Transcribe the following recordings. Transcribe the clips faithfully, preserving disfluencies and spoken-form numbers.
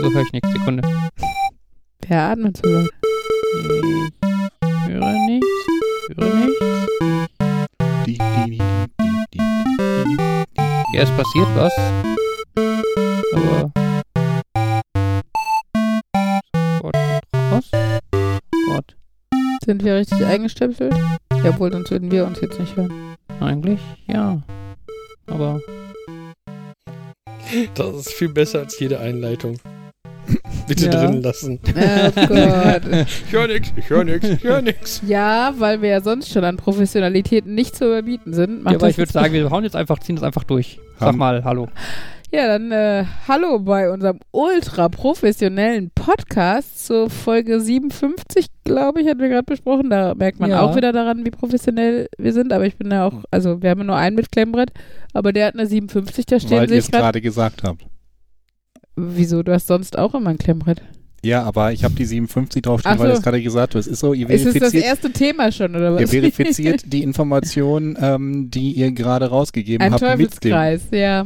Wieso höre ich nichts? Sekunde. Der atmet zu laut. Ich höre nichts. Ich höre nichts. Ja, es passiert was. Aber... Sofort kommt raus. Sofort. Sind wir richtig eingestöpselt? Ja, obwohl, sonst würden wir uns jetzt nicht hören. Eigentlich, ja. Aber... Das ist viel besser als jede Einleitung. Bitte ja. Drin lassen. Oh Gott. Ich höre nix, ich höre nix, ich höre nix. Ja, weil wir ja sonst schon an Professionalität nicht zu überbieten sind. Ja, aber ich würde sagen, wir hauen jetzt einfach, ziehen das einfach durch. Sag mal, hallo. Ja, dann äh, hallo bei unserem ultra professionellen Podcast zur Folge siebenundfünfzig, glaube ich, hatten wir gerade besprochen. Da merkt man ja auch wieder daran, wie professionell wir sind. Aber ich bin ja auch, also wir haben ja nur einen mit Klemmbrett, aber der hat eine siebenundfünfzig, da stehen weil sich gerade... Weil ihr es gerade gesagt habt. Wieso? Du hast sonst auch immer ein Klemmbrett. Ja, aber ich habe die siebenundfünfzig draufstehen, so. Weil das gerade gesagt wird. Es ist so, ihr verifiziert... Ist das das erste Thema schon, oder was? Ihr verifiziert die Information, ähm, die ihr gerade rausgegeben ein habt. Ein Teufelskreis, mit dem. Ja.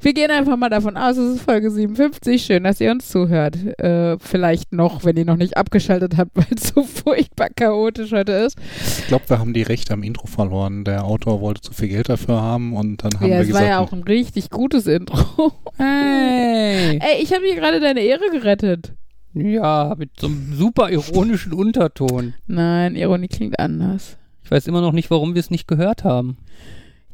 Wir gehen einfach mal davon aus, es ist Folge siebenundfünfzig. Schön, dass ihr uns zuhört. Äh, vielleicht noch, wenn ihr noch nicht abgeschaltet habt, weil es so furchtbar chaotisch heute ist. Ich glaube, wir haben die Rechte am Intro verloren. Der Autor wollte zu viel Geld dafür haben und dann haben ja, wir gesagt... Ja, es war ja auch ein richtig gutes Intro. Hey. Ey, ich habe hier gerade deine Ehre gerettet. Ja, mit so einem super ironischen Unterton. Nein, Ironie klingt anders. Ich weiß immer noch nicht, warum wir es nicht gehört haben.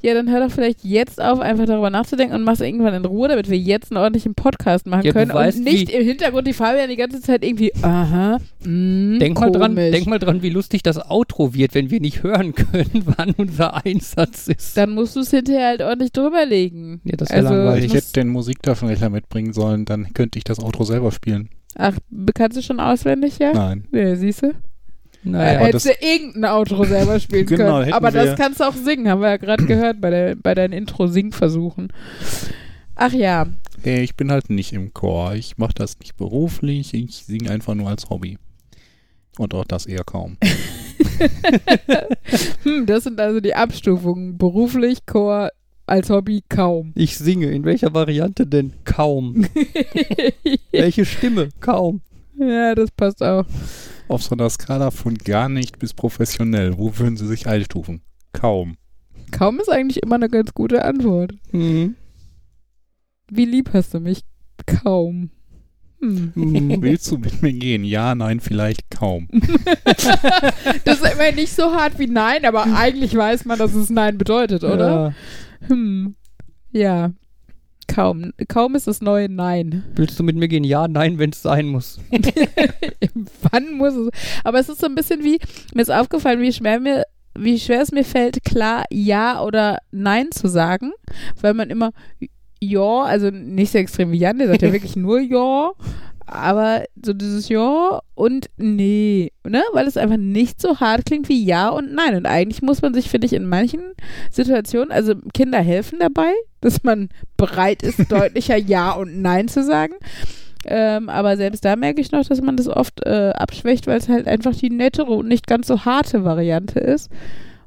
Ja, dann hör doch vielleicht jetzt auf, einfach darüber nachzudenken und mach's irgendwann in Ruhe, damit wir jetzt einen ordentlichen Podcast machen ja, können weißt, und nicht im Hintergrund die Fabian die ganze Zeit irgendwie, aha, mh, denk mal dran, denk mal dran, wie lustig das Outro wird, wenn wir nicht hören können, wann unser Einsatz ist. Dann musst du es hinterher halt ordentlich drüberlegen. Ja, das wäre also langweilig. Ich hätte den Musiktaschenrechner mitbringen sollen, dann könnte ich das Outro selber spielen. Ach, kannst du schon auswendig, ja? Nein. Ja, siehst du? Naja, hättest du irgendein Outro selber spielen genau, können. Aber das kannst du auch singen, haben wir ja gerade gehört bei, der, bei deinen Intro-Singversuchen. Ach ja. Hey, ich bin halt nicht im Chor. Ich mache das nicht beruflich. Ich singe einfach nur als Hobby. Und auch das eher kaum. hm, das sind also die Abstufungen. Beruflich, Chor, als Hobby kaum. Ich singe. In welcher Variante denn? Kaum. Welche Stimme? Kaum. Ja, das passt auch. Auf so einer Skala von gar nicht bis professionell, wo würden Sie sich einstufen? Kaum. Kaum ist eigentlich immer eine ganz gute Antwort. Mhm. Wie lieb hast du mich? Kaum. Hm. Willst du mit mir gehen? Ja, nein, vielleicht kaum. Das ist immer nicht so hart wie nein, aber eigentlich weiß man, dass es nein bedeutet, oder? Ja. Hm. Ja. Kaum. Kaum ist das neue Nein. Willst du mit mir gehen? Ja, nein, wenn es sein muss. Wann muss es? Aber es ist so ein bisschen wie, mir ist aufgefallen, wie schwer mir, wie schwer es mir fällt, klar Ja oder Nein zu sagen, weil man immer Ja, also nicht so extrem wie Jan, der sagt ja wirklich nur Ja, aber so dieses Ja und Nee, ne? Weil es einfach nicht so hart klingt wie Ja und Nein. Und eigentlich muss man sich, finde ich, in manchen Situationen, also Kinder helfen dabei, dass man bereit ist, deutlicher Ja und Nein zu sagen. Ähm, aber selbst da merke ich noch, dass man das oft äh, abschwächt, weil es halt einfach die nettere und nicht ganz so harte Variante ist.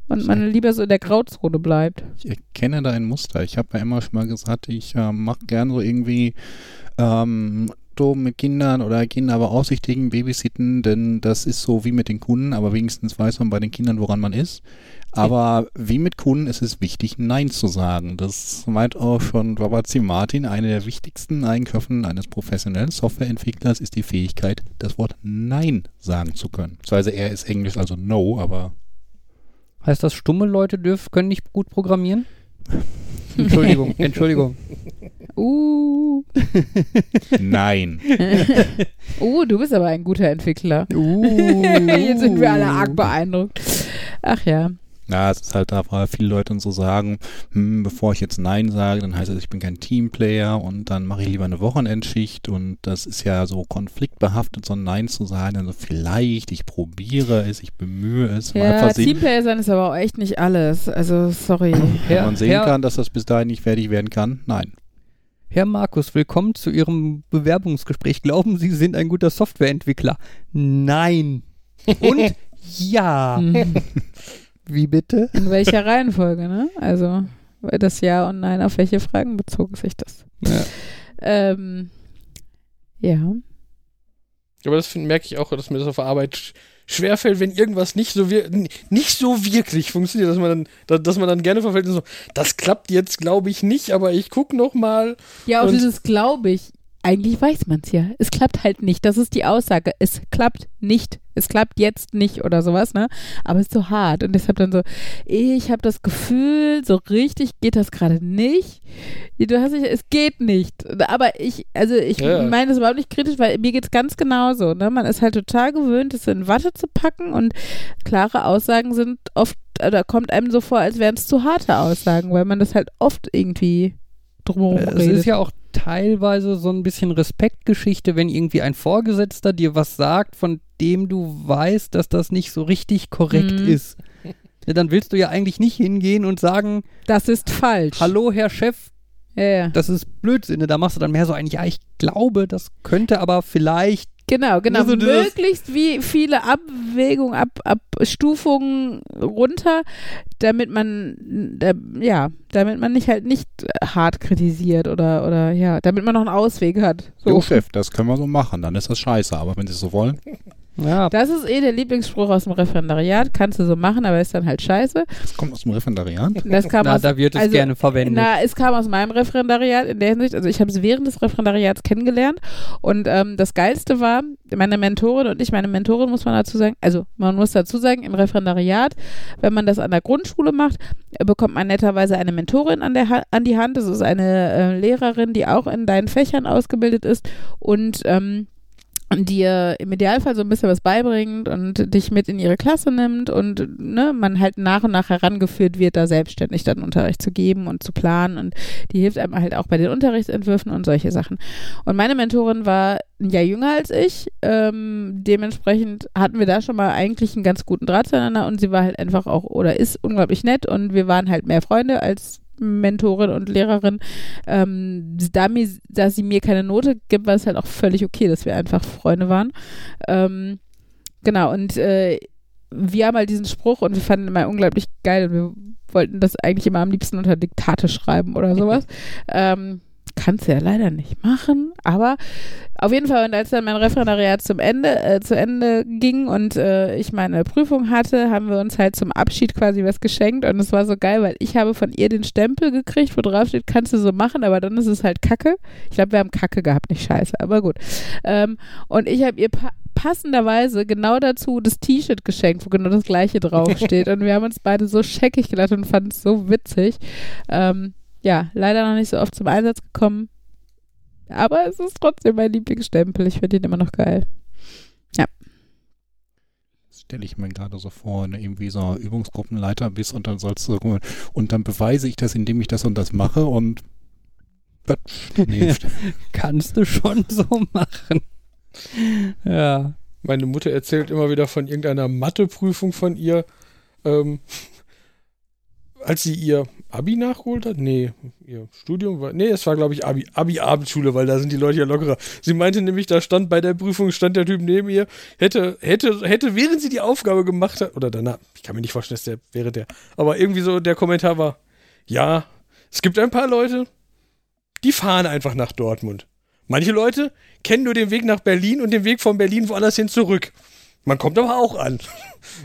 Und man lieber so in der Grauzone bleibt. Ich erkenne da ein Muster. Ich habe ja immer schon mal gesagt, ich äh, mache gerne so irgendwie ähm, mit Kindern oder Kinder beaufsichtigen, babysitten, denn das ist so wie mit den Kunden, aber wenigstens weiß man bei den Kindern, woran man ist. Aber wie mit Kunden ist es wichtig, Nein zu sagen. Das meint auch schon Robert C. Martin. Eine der wichtigsten Eigenschaften eines professionellen Softwareentwicklers ist die Fähigkeit, das Wort Nein sagen zu können. Beziehungsweise er ist Englisch, also No, aber... Heißt das, stumme Leute dürfen, können nicht gut programmieren? Entschuldigung, Entschuldigung. Uh. Nein. Uh, du bist aber ein guter Entwickler. Uh. Jetzt sind wir alle arg beeindruckt. Ach ja. Ja, es ist halt da, weil viele Leute so sagen, hm, bevor ich jetzt Nein sage, dann heißt es, ich bin kein Teamplayer und dann mache ich lieber eine Wochenendschicht und das ist ja so konfliktbehaftet, so ein Nein zu sagen, also vielleicht, ich probiere es, ich bemühe es. Ja, Teamplayer sein ist aber auch echt nicht alles, also sorry. Wenn man sehen kann, dass das bis dahin nicht fertig werden kann, nein. Herr Markus, willkommen zu Ihrem Bewerbungsgespräch. Glauben Sie, Sie sind ein guter Softwareentwickler? Nein. Und ja. Wie bitte? In welcher Reihenfolge, ne? Also das Ja und Nein, auf welche Fragen bezog sich das? Ja. Ähm, Ja. Aber das find, merke ich auch, dass mir das auf der Arbeit sch- schwerfällt, wenn irgendwas nicht so, wir- n- nicht so wirklich funktioniert, dass man dann, dass man dann gerne verfällt und so, das klappt jetzt, glaube ich, nicht, aber ich gucke noch mal. Ja, auch dieses glaube ich. Eigentlich weiß man es ja. Es klappt halt nicht. Das ist die Aussage. Es klappt nicht. Es klappt jetzt nicht oder sowas, ne? Aber es ist so hart. Und deshalb dann so, ich habe das Gefühl, so richtig geht das gerade nicht. Du hast nicht, es geht nicht. Aber ich, also ich ja. meine das überhaupt nicht kritisch, weil mir geht es ganz genauso, ne? Man ist halt total gewöhnt, es in Watte zu packen und klare Aussagen sind oft, oder kommt einem so vor, als wären es zu harte Aussagen, weil man das halt oft irgendwie drumherum redet. Es ist ja auch teilweise so ein bisschen Respektgeschichte, wenn irgendwie ein Vorgesetzter dir was sagt, von dem du weißt, dass das nicht so richtig korrekt mhm. ist. Ja, dann willst du ja eigentlich nicht hingehen und sagen, das ist falsch. Hallo, Herr Chef, ja, ja. das ist Blödsinn. Da machst du dann mehr so ein, ja, ich glaube, das könnte aber vielleicht. Genau, genau. Also möglichst wie viele Abwägungen, Ab, Abstufungen runter, damit man, äh, ja, damit man nicht halt nicht hart kritisiert oder, oder ja, damit man noch einen Ausweg hat. So. Jo, Chef, das können wir so machen, dann ist das scheiße, aber wenn Sie es so wollen. Ja. Das ist eh der Lieblingsspruch aus dem Referendariat, kannst du so machen, aber ist dann halt scheiße. Das kommt aus dem Referendariat? Das kam na, aus, da wird es also, gerne verwendet. Na, es kam aus meinem Referendariat in der Hinsicht, also ich habe es während des Referendariats kennengelernt und ähm, das Geilste war, meine Mentorin und ich, meine Mentorin muss man dazu sagen, also man muss dazu sagen, im Referendariat, wenn man das an der Grundschule macht, bekommt man netterweise eine Mentorin an, der ha- an die Hand, das ist eine äh, Lehrerin, die auch in deinen Fächern ausgebildet ist und ähm, dir im Idealfall so ein bisschen was beibringt und dich mit in ihre Klasse nimmt und ne, man halt nach und nach herangeführt wird, da selbstständig dann Unterricht zu geben und zu planen und die hilft einem halt auch bei den Unterrichtsentwürfen und solche Sachen. Und meine Mentorin war ein Jahr jünger als ich, ähm, dementsprechend hatten wir da schon mal eigentlich einen ganz guten Draht zueinander und sie war halt einfach auch oder ist unglaublich nett und wir waren halt mehr Freunde als Mentorin und Lehrerin, ähm, da, mir, da sie mir keine Note gibt, war es halt auch völlig okay, dass wir einfach Freunde waren. Ähm, genau, und äh, wir haben halt diesen Spruch und wir fanden ihn immer unglaublich geil und wir wollten das eigentlich immer am liebsten unter Diktate schreiben oder sowas. ähm, Kannst du ja leider nicht machen, aber auf jeden Fall, und als dann mein Referendariat zum Ende, äh, zu Ende ging und äh, ich meine Prüfung hatte, haben wir uns halt zum Abschied quasi was geschenkt und es war so geil, weil ich habe von ihr den Stempel gekriegt, wo drauf steht, kannst du so machen, aber dann ist es halt Kacke. Ich glaube, wir haben Kacke gehabt, nicht Scheiße, aber gut. Ähm, und ich habe ihr pa- passenderweise genau dazu das T-Shirt geschenkt, wo genau das gleiche draufsteht und wir haben uns beide so scheckig gelacht und fanden es so witzig. Ähm, Ja, leider noch nicht so oft zum Einsatz gekommen. Aber es ist trotzdem mein Lieblingsstempel. Ich finde ihn immer noch geil. Ja. Das stelle ich mir gerade so vor, ne, irgendwie so Übungsgruppenleiter bist und dann sollst du und dann beweise ich das, indem ich das und das mache und das hilft. Kannst du schon so machen. Ja. Meine Mutter erzählt immer wieder von irgendeiner Matheprüfung von ihr. Ähm, als sie ihr Abi nachgeholt hat? Nee, ihr Studium war, nee, es war glaube ich Abi, Abi-Abendschule, weil da sind die Leute ja lockerer. Sie meinte nämlich, da stand bei der Prüfung, stand der Typ neben ihr, hätte, hätte, hätte, während sie die Aufgabe gemacht hat, oder danach, ich kann mir nicht vorstellen, dass der wäre der, aber irgendwie so der Kommentar war, ja, es gibt ein paar Leute, die fahren einfach nach Dortmund. Manche Leute kennen nur den Weg nach Berlin und den Weg von Berlin woanders hin zurück. Man kommt aber auch an.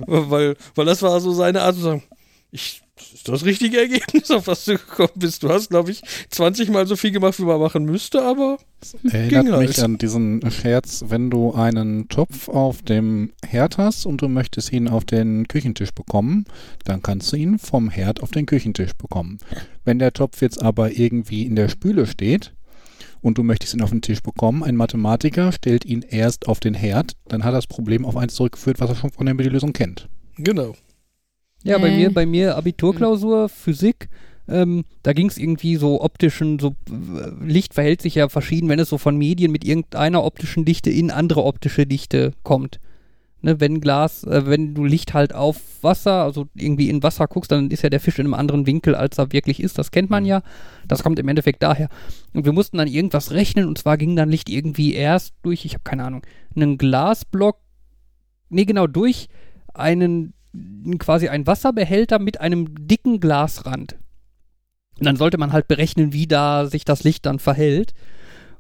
weil, weil das war so seine Art zu sagen, ich, das ist das richtige Ergebnis, auf was du gekommen bist. Du hast, glaube ich, zwanzig Mal so viel gemacht, wie man machen müsste, aber erinnert halt. Mich an diesen Scherz, wenn du einen Topf auf dem Herd hast und du möchtest ihn auf den Küchentisch bekommen, dann kannst du ihn vom Herd auf den Küchentisch bekommen. Wenn der Topf jetzt aber irgendwie in der Spüle steht und du möchtest ihn auf den Tisch bekommen, ein Mathematiker stellt ihn erst auf den Herd, dann hat er das Problem auf eins zurückgeführt, was er schon von der Lösung kennt. Genau. Ja, bei mir, bei mir Abiturklausur, Physik, ähm, da ging es irgendwie so optischen, so Licht verhält sich ja verschieden, wenn es so von Medien mit irgendeiner optischen Dichte in andere optische Dichte kommt. Ne, wenn Glas, äh, wenn du Licht halt auf Wasser, also irgendwie in Wasser guckst, dann ist ja der Fisch in einem anderen Winkel, als er wirklich ist. Das kennt man ja. Das kommt im Endeffekt daher. Und wir mussten dann irgendwas rechnen und zwar ging dann Licht irgendwie erst durch, ich habe keine Ahnung, einen Glasblock, nee genau, durch einen quasi ein Wasserbehälter mit einem dicken Glasrand. Und dann sollte man halt berechnen, wie da sich das Licht dann verhält.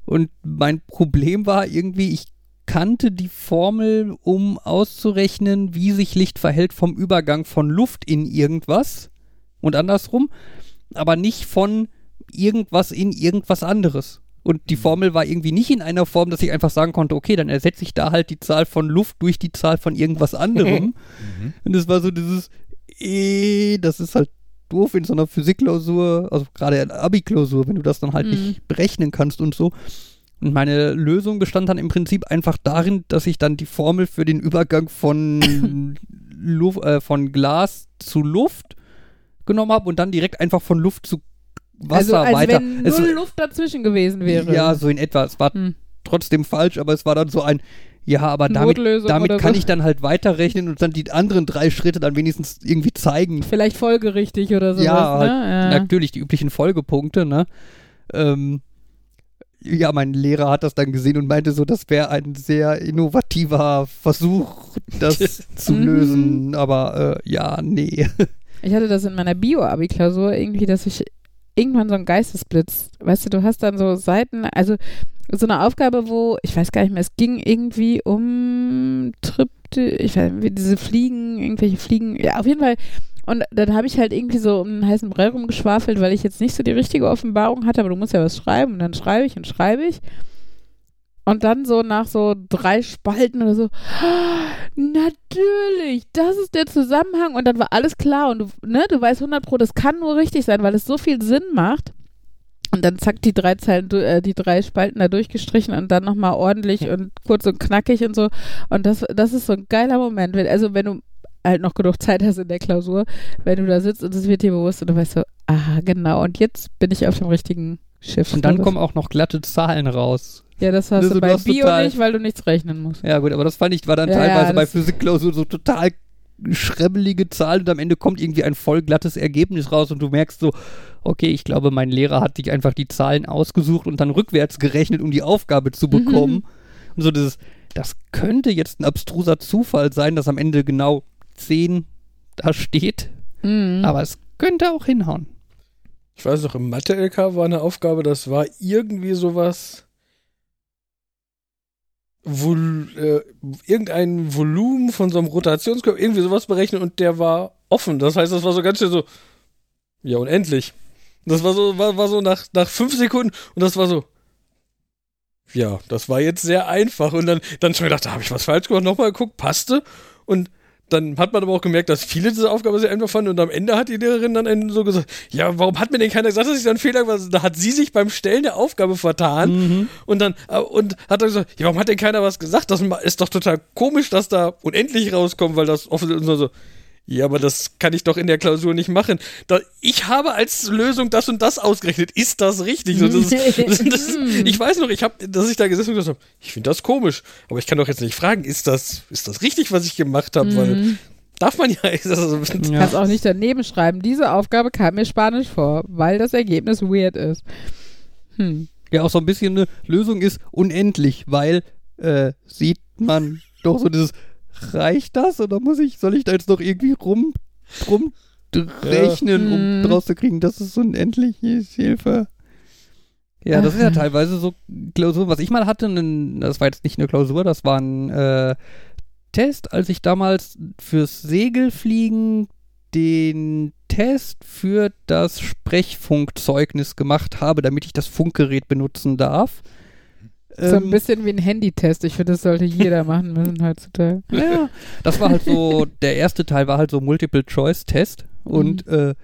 Und mein Problem war irgendwie, ich kannte die Formel, um auszurechnen, wie sich Licht verhält vom Übergang von Luft in irgendwas und andersrum, aber nicht von irgendwas in irgendwas anderes. Und die Formel war irgendwie nicht in einer Form, dass ich einfach sagen konnte, okay, dann ersetze ich da halt die Zahl von Luft durch die Zahl von irgendwas anderem. Mhm. Und es war so dieses, eh, das ist halt doof in so einer Physikklausur, also gerade in Abi-Klausur, wenn du das dann halt mhm. nicht berechnen kannst und so. Und meine Lösung bestand dann im Prinzip einfach darin, dass ich dann die Formel für den Übergang von, Lu- äh, von Glas zu Luft genommen habe und dann direkt einfach von Luft zu Wasser also, weiter. Wenn null es, Luft dazwischen gewesen wäre. Ja, so in etwa. Es war hm. trotzdem falsch, aber es war dann so ein, ja, aber damit, damit kann so. ich dann halt weiterrechnen und dann die anderen drei Schritte dann wenigstens irgendwie zeigen. Vielleicht folgerichtig oder sowas. Ja, ne? halt, ja. natürlich, die üblichen Folgepunkte, ne? Ähm, ja, mein Lehrer hat das dann gesehen und meinte so, das wäre ein sehr innovativer Versuch, das zu lösen. Aber äh, ja, nee. Ich hatte das in meiner Bio-Abi-Klausur irgendwie, dass ich irgendwann so einen Geistesblitz, weißt du, du hast dann so Seiten, also so eine Aufgabe, wo, ich weiß gar nicht mehr, es ging irgendwie um Tripty, ich weiß nicht, diese Fliegen, irgendwelche Fliegen, ja, auf jeden Fall. Und dann habe ich halt irgendwie so um einen heißen Brei rumgeschwafelt, weil ich jetzt nicht so die richtige Offenbarung hatte, aber du musst ja was schreiben. Und dann schreibe ich und schreibe ich. Und dann so nach so drei Spalten oder so, oh, natürlich, das ist der Zusammenhang. Und dann war alles klar. Und du, ne, du weißt hundert Prozent, das kann nur richtig sein, weil es so viel Sinn macht. Und dann zack, die drei Zeilen, äh, die drei Spalten da durchgestrichen und dann nochmal ordentlich und kurz und knackig und so. Und das, das ist so ein geiler Moment. Also wenn du halt noch genug Zeit hast in der Klausur, wenn du da sitzt und es wird dir bewusst und du weißt so, ah, genau, und jetzt bin ich auf dem richtigen Schiff. Und dann kommen auch noch glatte Zahlen raus. Ja, das hast das du bei hast Bio total, nicht, weil du nichts rechnen musst. Ja gut, aber das fand ich, war dann ja, teilweise ja, bei Physikklausur so total schrebbelige Zahlen und am Ende kommt irgendwie ein voll glattes Ergebnis raus und du merkst so, okay, ich glaube, mein Lehrer hat sich einfach die Zahlen ausgesucht und dann rückwärts gerechnet, um die Aufgabe zu bekommen. Mhm. Und so dieses, das könnte jetzt ein abstruser Zufall sein, dass am Ende genau zehn da steht, mhm. aber es könnte auch hinhauen. Ich weiß noch, im Mathe-L K war eine Aufgabe, das war irgendwie sowas, wo, äh, irgendein Volumen von so einem Rotationskörper, irgendwie sowas berechnen und der war offen. Das heißt, das war so ganz schön so, ja, unendlich. Das war so, war, war so nach, nach fünf Sekunden und das war so, ja, das war jetzt sehr einfach. Und dann, dann schon gedacht, da habe ich was falsch gemacht, nochmal geguckt, passte und dann hat man aber auch gemerkt, dass viele diese Aufgabe sehr einfach fanden und am Ende hat die Lehrerin dann so gesagt, ja, warum hat mir denn keiner gesagt, dass ich da einen Fehler gemacht habe? Da hat sie sich beim Stellen der Aufgabe vertan mhm. und dann und hat dann gesagt, ja, warum hat denn keiner was gesagt? Das ist doch total komisch, dass da unendlich rauskommt, weil das offen ist und so. Ja, aber das kann ich doch in der Klausur nicht machen. Da, ich habe als Lösung das und das ausgerechnet. Ist das richtig? So, das ist, das, das, ich weiß noch, ich hab, dass ich da gesessen und gesagt habe, ich finde das komisch. Aber ich kann doch jetzt nicht fragen, ist das, ist das richtig, was ich gemacht habe? Mhm. Weil darf man ja. Also, ja. Du kannst auch nicht daneben schreiben. Diese Aufgabe kam mir spanisch vor, weil das Ergebnis weird ist. Hm. Ja, auch so ein bisschen eine Lösung ist unendlich, weil äh, sieht man doch so dieses... Reicht das oder muss ich, soll ich da jetzt noch irgendwie rum, rumrechnen, ja. um mm. draus zu kriegen, dass es unendlich ist, Hilfe. Ja, das Aha. ist ja teilweise so Klausuren, was ich mal hatte, das war jetzt nicht eine Klausur, das war ein äh, Test, als ich damals fürs Segelfliegen den Test für das Sprechfunkzeugnis gemacht habe, damit ich das Funkgerät benutzen darf. So ein bisschen wie ein Handytest. Ich finde, das sollte jeder machen müssen heutzutage. Ja, das war halt so, der erste Teil war halt so Multiple-Choice-Test. Und mhm. äh,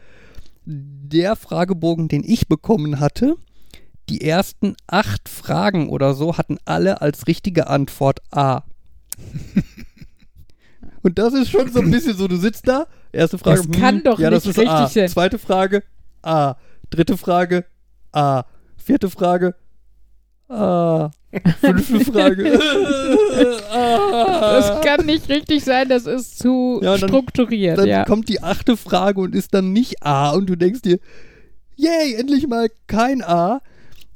der Fragebogen, den ich bekommen hatte, die ersten acht Fragen oder so hatten alle als richtige Antwort A. Und das ist schon so ein bisschen so, du sitzt da, erste Frage, das kann hm, doch ja, nicht das ist richtig A. Sein. Zweite Frage, A. Dritte Frage, A. Vierte Frage, Ah, fünfte Frage. Das kann nicht richtig sein, das ist zu ja, dann, strukturiert. Dann ja. kommt die achte Frage und ist dann nicht A und du denkst dir, yay, endlich mal kein A,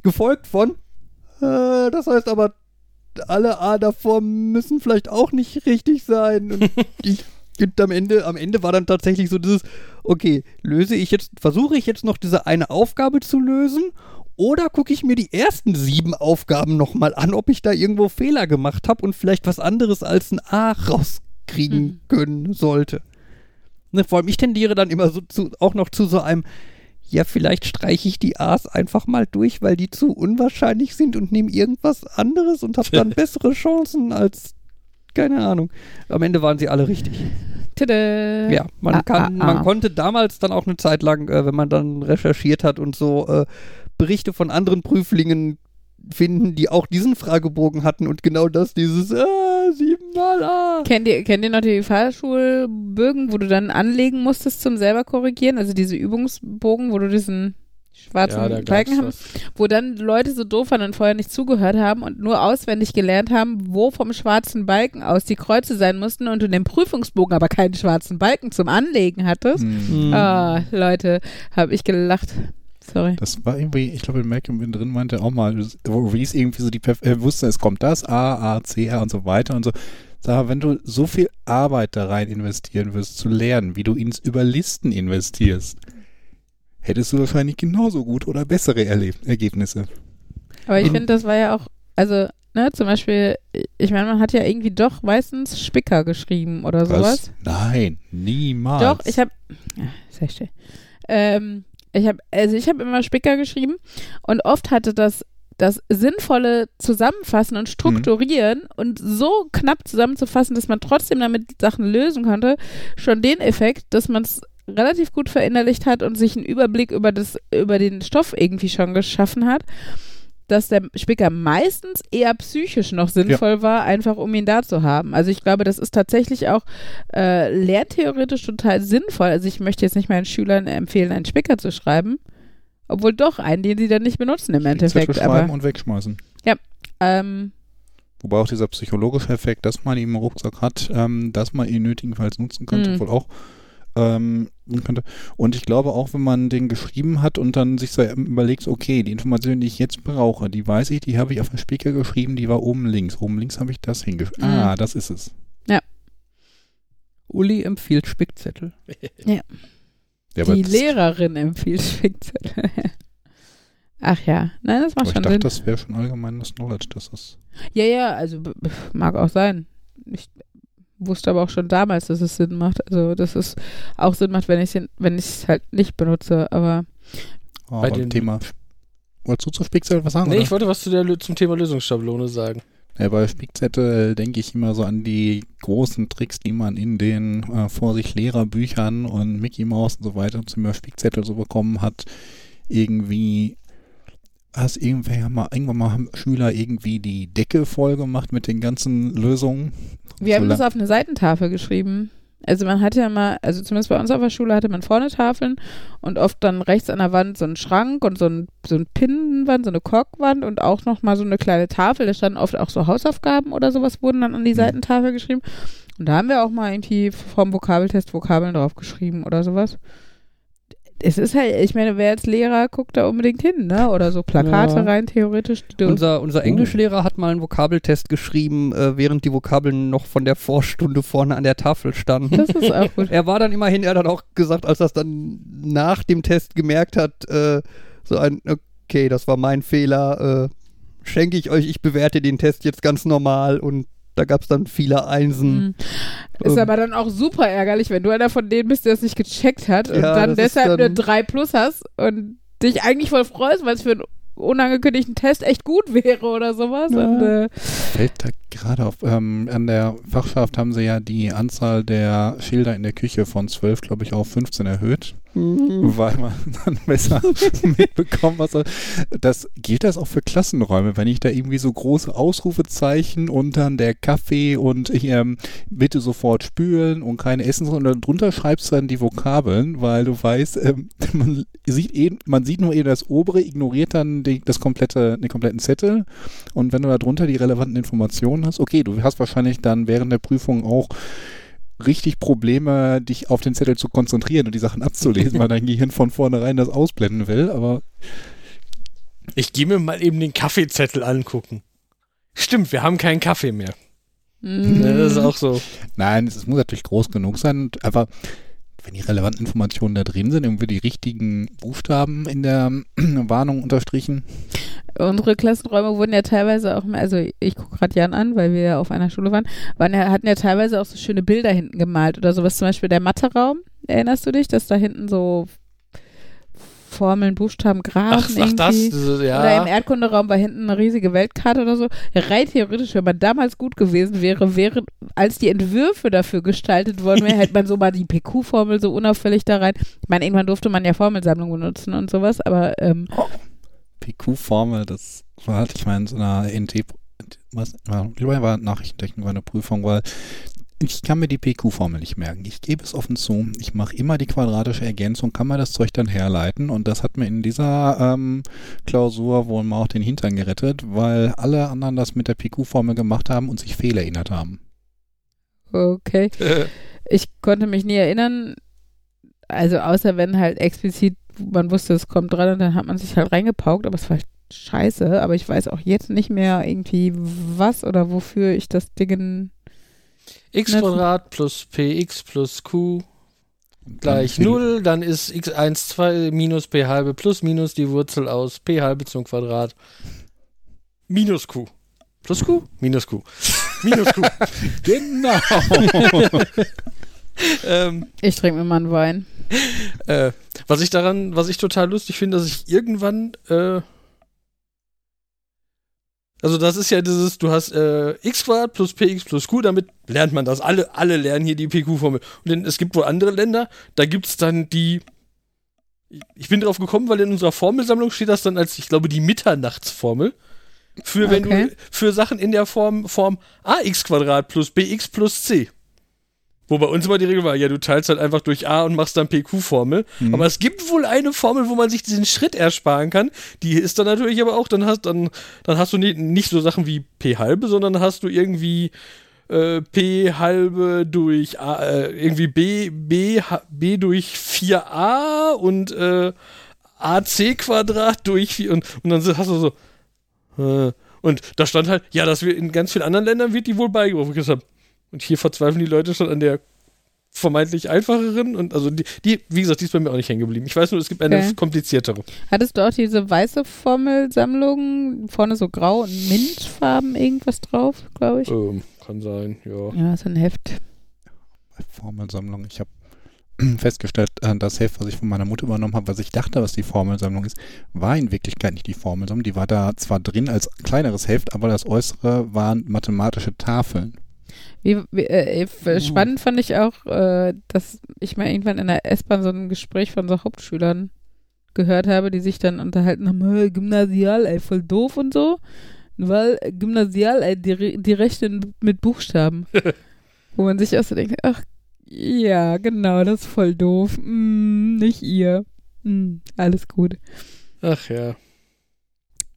gefolgt von, äh, das heißt aber, alle A davor müssen vielleicht auch nicht richtig sein. Und ich Und am Ende, am Ende war dann tatsächlich so dieses, okay, löse ich jetzt, versuche ich jetzt noch diese eine Aufgabe zu lösen Oder gucke ich mir die ersten sieben Aufgaben nochmal an, ob ich da irgendwo Fehler gemacht habe und vielleicht was anderes als ein A rauskriegen mhm. können sollte. Ne, vor allem, ich tendiere dann immer so zu, auch noch zu so einem, ja, vielleicht streiche ich die A's einfach mal durch, weil die zu unwahrscheinlich sind und nehme irgendwas anderes und habe dann bessere Chancen als, keine Ahnung. Am Ende waren sie alle richtig. Tada. Ja, man ah, kann, ah, ah. man konnte damals dann auch eine Zeit lang, äh, wenn man dann recherchiert hat und so, äh, Berichte von anderen Prüflingen finden, die auch diesen Fragebogen hatten und genau das, dieses äh, siebenmal A. Kennt ihr, kennt ihr noch die Fahrschulbögen, wo du dann anlegen musstest zum selber korrigieren? Also diese Übungsbogen, wo du diesen schwarzen ja, Balken hast, wo dann Leute so doof waren und vorher nicht zugehört haben und nur auswendig gelernt haben, wo vom schwarzen Balken aus die Kreuze sein mussten und du in dem Prüfungsbogen aber keinen schwarzen Balken zum Anlegen hattest. Mhm. Oh, Leute, habe ich gelacht. Sorry. Das war irgendwie, ich glaube, Malcolm innen drin meinte auch mal, wo Reese irgendwie so die Perf- äh, wusste, es kommt das, A, A, C, A und so weiter und so. Da, wenn du so viel Arbeit da rein investieren wirst, zu lernen, wie du ins Überlisten investierst, hättest du wahrscheinlich genauso gut oder bessere Erleb- Ergebnisse. Aber ich mhm. finde, das war ja auch, also, ne, zum Beispiel, ich meine, man hat ja irgendwie doch meistens Spicker geschrieben oder Was? sowas. Nein, niemals. Doch, ich habe, ja, sehr schön, ähm, Ich habe also ich habe immer Spicker geschrieben und oft hatte das das sinnvolle Zusammenfassen und Strukturieren mhm. und so knapp zusammenzufassen, dass man trotzdem damit Sachen lösen konnte, schon den Effekt, dass man es relativ gut verinnerlicht hat und sich einen Überblick über das über den Stoff irgendwie schon geschaffen hat, dass der Spicker meistens eher psychisch noch sinnvoll ja. war, einfach um ihn da zu haben. Also ich glaube, das ist tatsächlich auch äh, lehrtheoretisch total sinnvoll. Also ich möchte jetzt nicht meinen Schülern empfehlen, einen Spicker zu schreiben, obwohl doch einen, den sie dann nicht benutzen im Endeffekt. Schreiben und wegschmeißen. Ja. Ähm, Wobei auch dieser psychologische Effekt, dass man ihn im Rucksack hat, ähm, dass man ihn nötigenfalls nutzen könnte, m- wohl auch ähm, könnte. Und ich glaube auch, wenn man den geschrieben hat und dann sich so überlegt, okay, die Information, die ich jetzt brauche, die weiß ich, die habe ich auf den Spicker geschrieben, die war oben links. Oben links habe ich das hingeschrieben. Mhm. Ah, das ist es. Ja. Uli empfiehlt Spickzettel. ja. ja die Lehrerin empfiehlt Spickzettel. Ach ja, nein, das macht schon Sinn. Ich dachte, das wäre schon allgemeines Knowledge, das ist. Ja, ja, also b- b- mag auch sein. Ich wusste aber auch schon damals, dass es Sinn macht. Also, dass es auch Sinn macht, wenn ich es wenn halt nicht benutze. Aber oh, bei dem Thema. Wolltest du zu Spickzettel was sagen? Nee, oder? Ich wollte was zu der, zum Thema Lösungsschablone sagen. Ja, bei Spickzettel denke ich immer so an die großen Tricks, die man in den äh, Vorsicht-Lehrer-Büchern und Mickey Mouse und so weiter zum Spickzettel so bekommen hat. Irgendwie. Hast irgendwer mal, irgendwann mal haben Schüler irgendwie die Decke voll gemacht mit den ganzen Lösungen? Wir so haben lang- das auf eine Seitentafel geschrieben. Also man hatte ja mal, also zumindest bei uns auf der Schule hatte man vorne Tafeln und oft dann rechts an der Wand so einen Schrank und so ein, so ein Pinnenwand, so eine Korkwand und auch nochmal so eine kleine Tafel. Da standen oft auch so Hausaufgaben oder sowas, wurden dann an die Seitentafel geschrieben. Und da haben wir auch mal irgendwie vom Vokabeltest Vokabeln drauf geschrieben oder sowas. Es ist halt, ich meine, wer als Lehrer guckt da unbedingt hin, ne? Oder so Plakate ja. rein, theoretisch. Unser, unser Englischlehrer hat mal einen Vokabeltest geschrieben, äh, während die Vokabeln noch von der Vorstunde vorne an der Tafel standen. Das ist auch gut. Er war dann immerhin, er hat dann auch gesagt, als er es dann nach dem Test gemerkt hat, äh, so ein, okay, das war mein Fehler, äh, schenke ich euch, ich bewerte den Test jetzt ganz normal und da gab es dann viele Einsen. Ist ähm. aber dann auch super ärgerlich, wenn du einer von denen bist, der es nicht gecheckt hat und ja, dann deshalb dann eine drei plus hast und dich eigentlich voll freust, weil es für einen unangekündigten Test echt gut wäre oder sowas. Ja. Und, äh, fällt da gerade auf. Ähm, an der Fachschaft haben sie ja die Anzahl der Schilder in der Küche von zwölf, glaube ich, auf fünfzehn erhöht, mhm. weil man dann besser mitbekommt, was das gilt. Das auch für Klassenräume, wenn ich da irgendwie so große Ausrufezeichen und dann der Kaffee und hier ähm, bitte sofort spülen und keine Essen, sondern drunter schreibst du dann die Vokabeln, weil du weißt, ähm, man sieht eben, man sieht nur eben das obere, ignoriert dann die, das komplette, den kompletten Zettel und wenn du da drunter die relevanten Informationen hast, okay, du hast wahrscheinlich dann während der Prüfung auch richtig Probleme, dich auf den Zettel zu konzentrieren und die Sachen abzulesen, weil dein Gehirn von vornherein das ausblenden will, aber ich gehe mir mal eben den Kaffeezettel angucken. Stimmt, wir haben keinen Kaffee mehr. Mhm. Das ist auch so. Nein, es muss natürlich groß genug sein, aber wenn die relevanten Informationen da drin sind, irgendwie die richtigen Buchstaben in der Warnung unterstrichen. Unsere Klassenräume wurden ja teilweise auch, also ich gucke gerade Jan an, weil wir ja auf einer Schule waren, waren ja, hatten ja teilweise auch so schöne Bilder hinten gemalt oder sowas, zum Beispiel der Mathe-Raum, erinnerst du dich, dass da hinten so Formeln, Buchstaben, Graphen ach, irgendwie. Ach, das, das, ja. Oder im Erdkunderaum war hinten eine riesige Weltkarte oder so. Rein theoretisch, wenn man damals gut gewesen wäre, während, als die Entwürfe dafür gestaltet worden wären, hätte man so mal die P Q-Formel so unauffällig da rein. Ich meine, irgendwann durfte man ja Formelsammlung benutzen und sowas, aber ähm, oh, P Q-Formel, das war halt, ich meine, in so einer N T, was, war Nachrichtentechnik, war eine Prüfung, weil ich kann mir die P Q-Formel nicht merken. Ich gebe es offen zu. Ich mache immer die quadratische Ergänzung, kann mir das Zeug dann herleiten. Und das hat mir in dieser ähm, Klausur wohl mal auch den Hintern gerettet, weil alle anderen das mit der P Q-Formel gemacht haben und sich Fehler erinnert haben. Okay. Ich konnte mich nie erinnern. Also außer wenn halt explizit, man wusste, es kommt dran und dann hat man sich halt reingepaukt. Aber es war scheiße. Aber ich weiß auch jetzt nicht mehr irgendwie, was oder wofür ich das Ding... x Quadrat plus px plus q gleich null, dann ist x eins, zwei minus p halbe plus minus die Wurzel aus p halbe zum Quadrat minus q plus q minus q minus q. Genau. ähm, ich trinke mir mal einen Wein. Äh, was ich daran, was ich total lustig finde, dass ich irgendwann äh, also das ist ja dieses, du hast äh, x Quadrat plus px plus q, damit lernt man das. Alle, alle lernen hier die P Q-Formel. Und denn, es gibt wohl andere Länder, da gibt es dann die, ich bin drauf gekommen, weil in unserer Formelsammlung steht das dann als, ich glaube, die Mitternachtsformel. Für, wenn okay. du, für Sachen in der Form, Form ax Quadrat plus bx plus c. Wo bei uns immer die Regel war, ja, du teilst halt einfach durch A und machst dann P Q-Formel. Mhm. Aber es gibt wohl eine Formel, wo man sich diesen Schritt ersparen kann. Die ist dann natürlich aber auch, dann hast, dann, dann hast du nicht, nicht so Sachen wie P halbe, sondern hast du irgendwie äh, P halbe durch A, äh, irgendwie B, B, B durch vier a und äh, A C Quadrat durch vier. Und, und dann hast du so. Äh, und da stand halt, ja, dass wir in ganz vielen anderen Ländern wird die wohl beigebracht. Und hier verzweifeln die Leute schon an der vermeintlich einfacheren und also die, die wie gesagt, die ist bei mir auch nicht hängen geblieben. Ich weiß nur, es gibt eine okay. kompliziertere. Hattest du auch diese weiße Formelsammlung, vorne so grau und Mintfarben irgendwas drauf, glaube ich? Ähm, kann sein, ja. Ja, so ein Heft. Formelsammlung, ich habe festgestellt, das Heft, was ich von meiner Mutter übernommen habe, was ich dachte, was die Formelsammlung ist, war in Wirklichkeit nicht die Formelsammlung. Die war da zwar drin als kleineres Heft, aber das Äußere waren mathematische Tafeln. Wie, wie, äh, spannend fand ich auch, äh, dass ich mal irgendwann in der S-Bahn so ein Gespräch von so Hauptschülern gehört habe, die sich dann unterhalten haben, Gymnasial, ey, voll doof und so, weil Gymnasial, ey, die, die rechnen mit Buchstaben. Wo man sich auch so denkt, ach, ja, genau, das ist voll doof. Mm, nicht ihr. Mm, alles gut. Ach ja.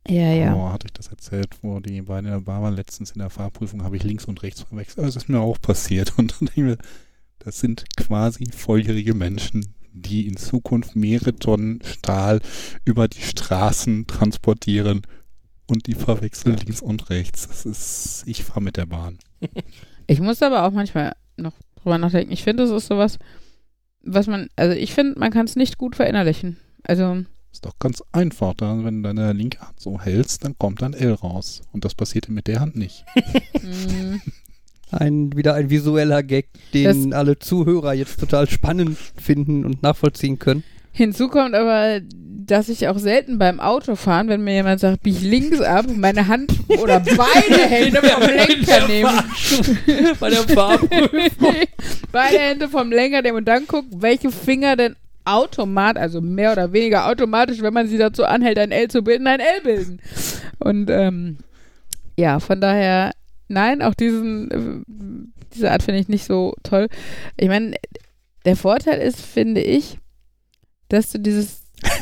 Ja, ja. Oh, hatte ich das erzählt, wo die beiden in der Bar waren, letztens in der Fahrprüfung habe ich links und rechts verwechselt. Aber es ist mir auch passiert. Und dann denke ich mir, das sind quasi volljährige Menschen, die in Zukunft mehrere Tonnen Stahl über die Straßen transportieren und die verwechseln links und rechts. Das ist, ich fahre mit der Bahn. Ich muss aber auch manchmal noch drüber nachdenken. Ich finde, das ist sowas, was man, also ich finde, man kann es nicht gut verinnerlichen. Also ist doch ganz einfach, dann, wenn du deine linke Hand so hältst, dann kommt ein L raus. Und das passierte mit der Hand nicht. ein, wieder ein visueller Gag, den das alle Zuhörer jetzt total spannend finden und nachvollziehen können. Hinzu kommt aber, dass ich auch selten beim Autofahren, wenn mir jemand sagt, bieg links ab, meine Hand oder beide Hände vom Lenker nehmen. Bei der Fahrprüfung. Beide Hände vom Lenker nehmen und dann gucken, welche Finger denn Automat, also mehr oder weniger automatisch, wenn man sie dazu anhält, ein L zu bilden, ein L bilden. Und ähm, ja, von daher, nein, auch diesen, diese Art finde ich nicht so toll. Ich meine, der Vorteil ist, finde ich, dass du dieses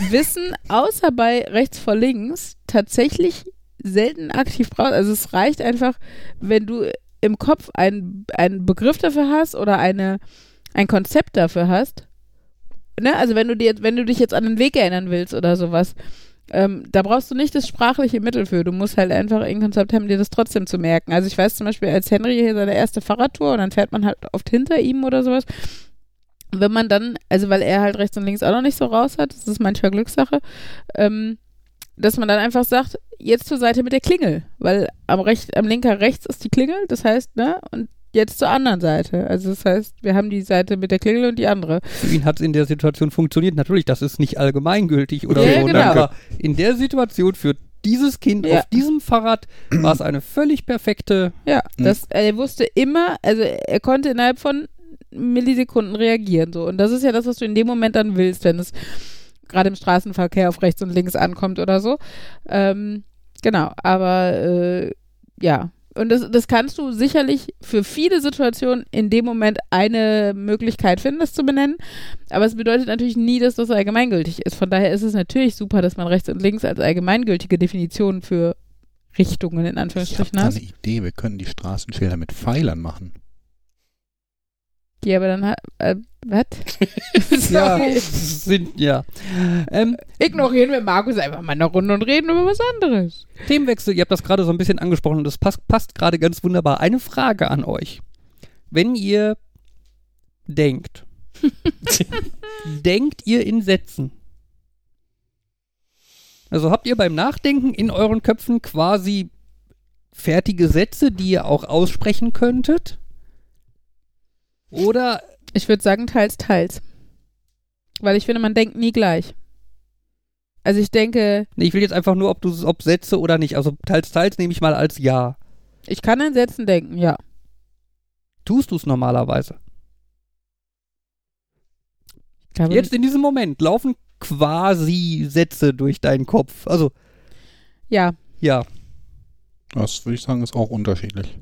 Wissen, außer bei rechts vor links, tatsächlich selten aktiv brauchst. Also es reicht einfach, wenn du im Kopf einen, einen Begriff dafür hast oder eine, ein Konzept dafür hast. Ne, also wenn du dir, wenn du dich jetzt an den Weg erinnern willst oder sowas, ähm, da brauchst du nicht das sprachliche Mittel für. Du musst halt einfach irgendein Konzept haben, dir das trotzdem zu merken. Also ich weiß zum Beispiel, als Henry hier seine erste Fahrradtour und dann fährt man halt oft hinter ihm oder sowas, wenn man dann, also weil er halt rechts und links auch noch nicht so raus hat, das ist manchmal Glückssache, ähm, dass man dann einfach sagt, jetzt zur Seite mit der Klingel, weil am, recht, am linker rechts ist die Klingel, das heißt, ne, und jetzt zur anderen Seite. Also das heißt, wir haben die Seite mit der Klingel und die andere. Für ihn hat es in der Situation funktioniert. Natürlich, das ist nicht allgemeingültig oder ja, so. Genau. Aber in der Situation für dieses Kind ja. auf diesem Fahrrad war es eine völlig perfekte... Ja, das, er wusste immer, also er konnte innerhalb von Millisekunden reagieren. So. Und das ist ja das, was du in dem Moment dann willst, wenn es gerade im Straßenverkehr auf rechts und links ankommt oder so. Ähm, genau, aber äh, ja... Und das, das kannst du sicherlich für viele Situationen in dem Moment eine Möglichkeit finden, das zu benennen. Aber es bedeutet natürlich nie, dass das allgemeingültig ist. Von daher ist es natürlich super, dass man rechts und links als allgemeingültige Definition für Richtungen in Anführungsstrichen hat. Ich habe eine Idee, wir können die Straßenschilder mit Pfeilern machen. Die aber dann hat, äh, was? ja, sind, ja. Ähm, Ignorieren wir Markus einfach mal eine Runde und reden über was anderes. Themenwechsel, ihr habt das gerade so ein bisschen angesprochen und das passt, passt gerade ganz wunderbar. Eine Frage an euch. Wenn ihr denkt, denkt ihr in Sätzen? Also habt ihr beim Nachdenken in euren Köpfen quasi fertige Sätze, die ihr auch aussprechen könntet? Oder? Ich würde sagen, teils, teils. Weil ich finde, man denkt nie gleich. Also ich denke... Nee, ich will jetzt einfach nur, ob du ob Sätze oder nicht. Also teils, teils nehme ich mal als ja. Ich kann in Sätzen denken, ja. Tust du es normalerweise? Glaube, jetzt in diesem Moment laufen quasi Sätze durch deinen Kopf. Also... Ja. Ja. Das würde ich sagen, ist auch unterschiedlich.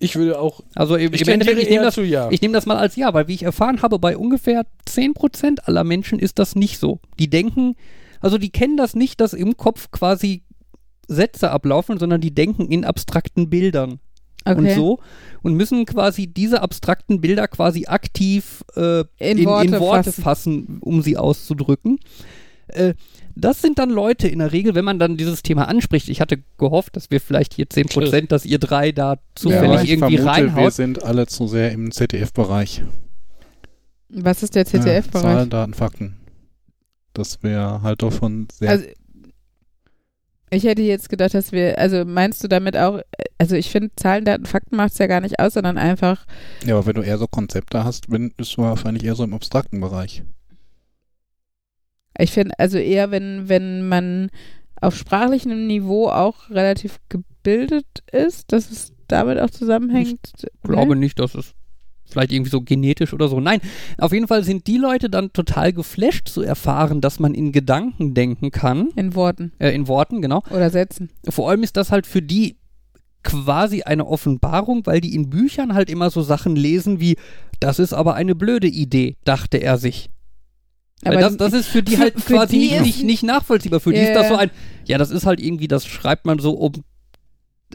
Ich würde auch... Also ich, ich, ich nehme das, ja. nehm das mal als ja, weil wie ich erfahren habe, bei ungefähr zehn Prozent aller Menschen ist das nicht so. Die denken, also die kennen das nicht, dass im Kopf quasi Sätze ablaufen, sondern die denken in abstrakten Bildern. Okay. Und so. Und müssen quasi diese abstrakten Bilder quasi aktiv äh, in, in Worte, in Worte fassen. fassen, um sie auszudrücken. Äh, Das sind dann Leute in der Regel, wenn man dann dieses Thema anspricht. Ich hatte gehofft, dass wir vielleicht hier zehn Prozent, dass ihr drei da zufällig ja, ich irgendwie vermute, reinhaut. Wir sind alle zu sehr im Z D F-Bereich. Was ist der Z D F-Bereich? Ja, Zahlen, Daten, Fakten. Das wäre halt doch schon sehr... Also, ich hätte jetzt gedacht, dass wir... Also meinst du damit auch... Also ich finde, Zahlen, Daten, Fakten macht es ja gar nicht aus, sondern einfach... Ja, aber wenn du eher so Konzepte hast, bist du wahrscheinlich eher so im abstrakten Bereich. Ich finde, also eher, wenn, wenn man auf sprachlichem Niveau auch relativ gebildet ist, dass es damit auch zusammenhängt. Ich glaube nicht, dass es vielleicht irgendwie so genetisch oder so. Nein, auf jeden Fall sind die Leute dann total geflasht zu erfahren, dass man in Gedanken denken kann. In Worten. Äh, in Worten, genau. Oder Sätzen. Vor allem ist das halt für die quasi eine Offenbarung, weil die in Büchern halt immer so Sachen lesen wie, das ist aber eine blöde Idee, dachte er sich. Weil aber das, das ist für die für, halt für quasi die nicht, nicht, nicht nachvollziehbar. Für yeah. die ist das so ein, ja, das ist halt irgendwie, das schreibt man so, um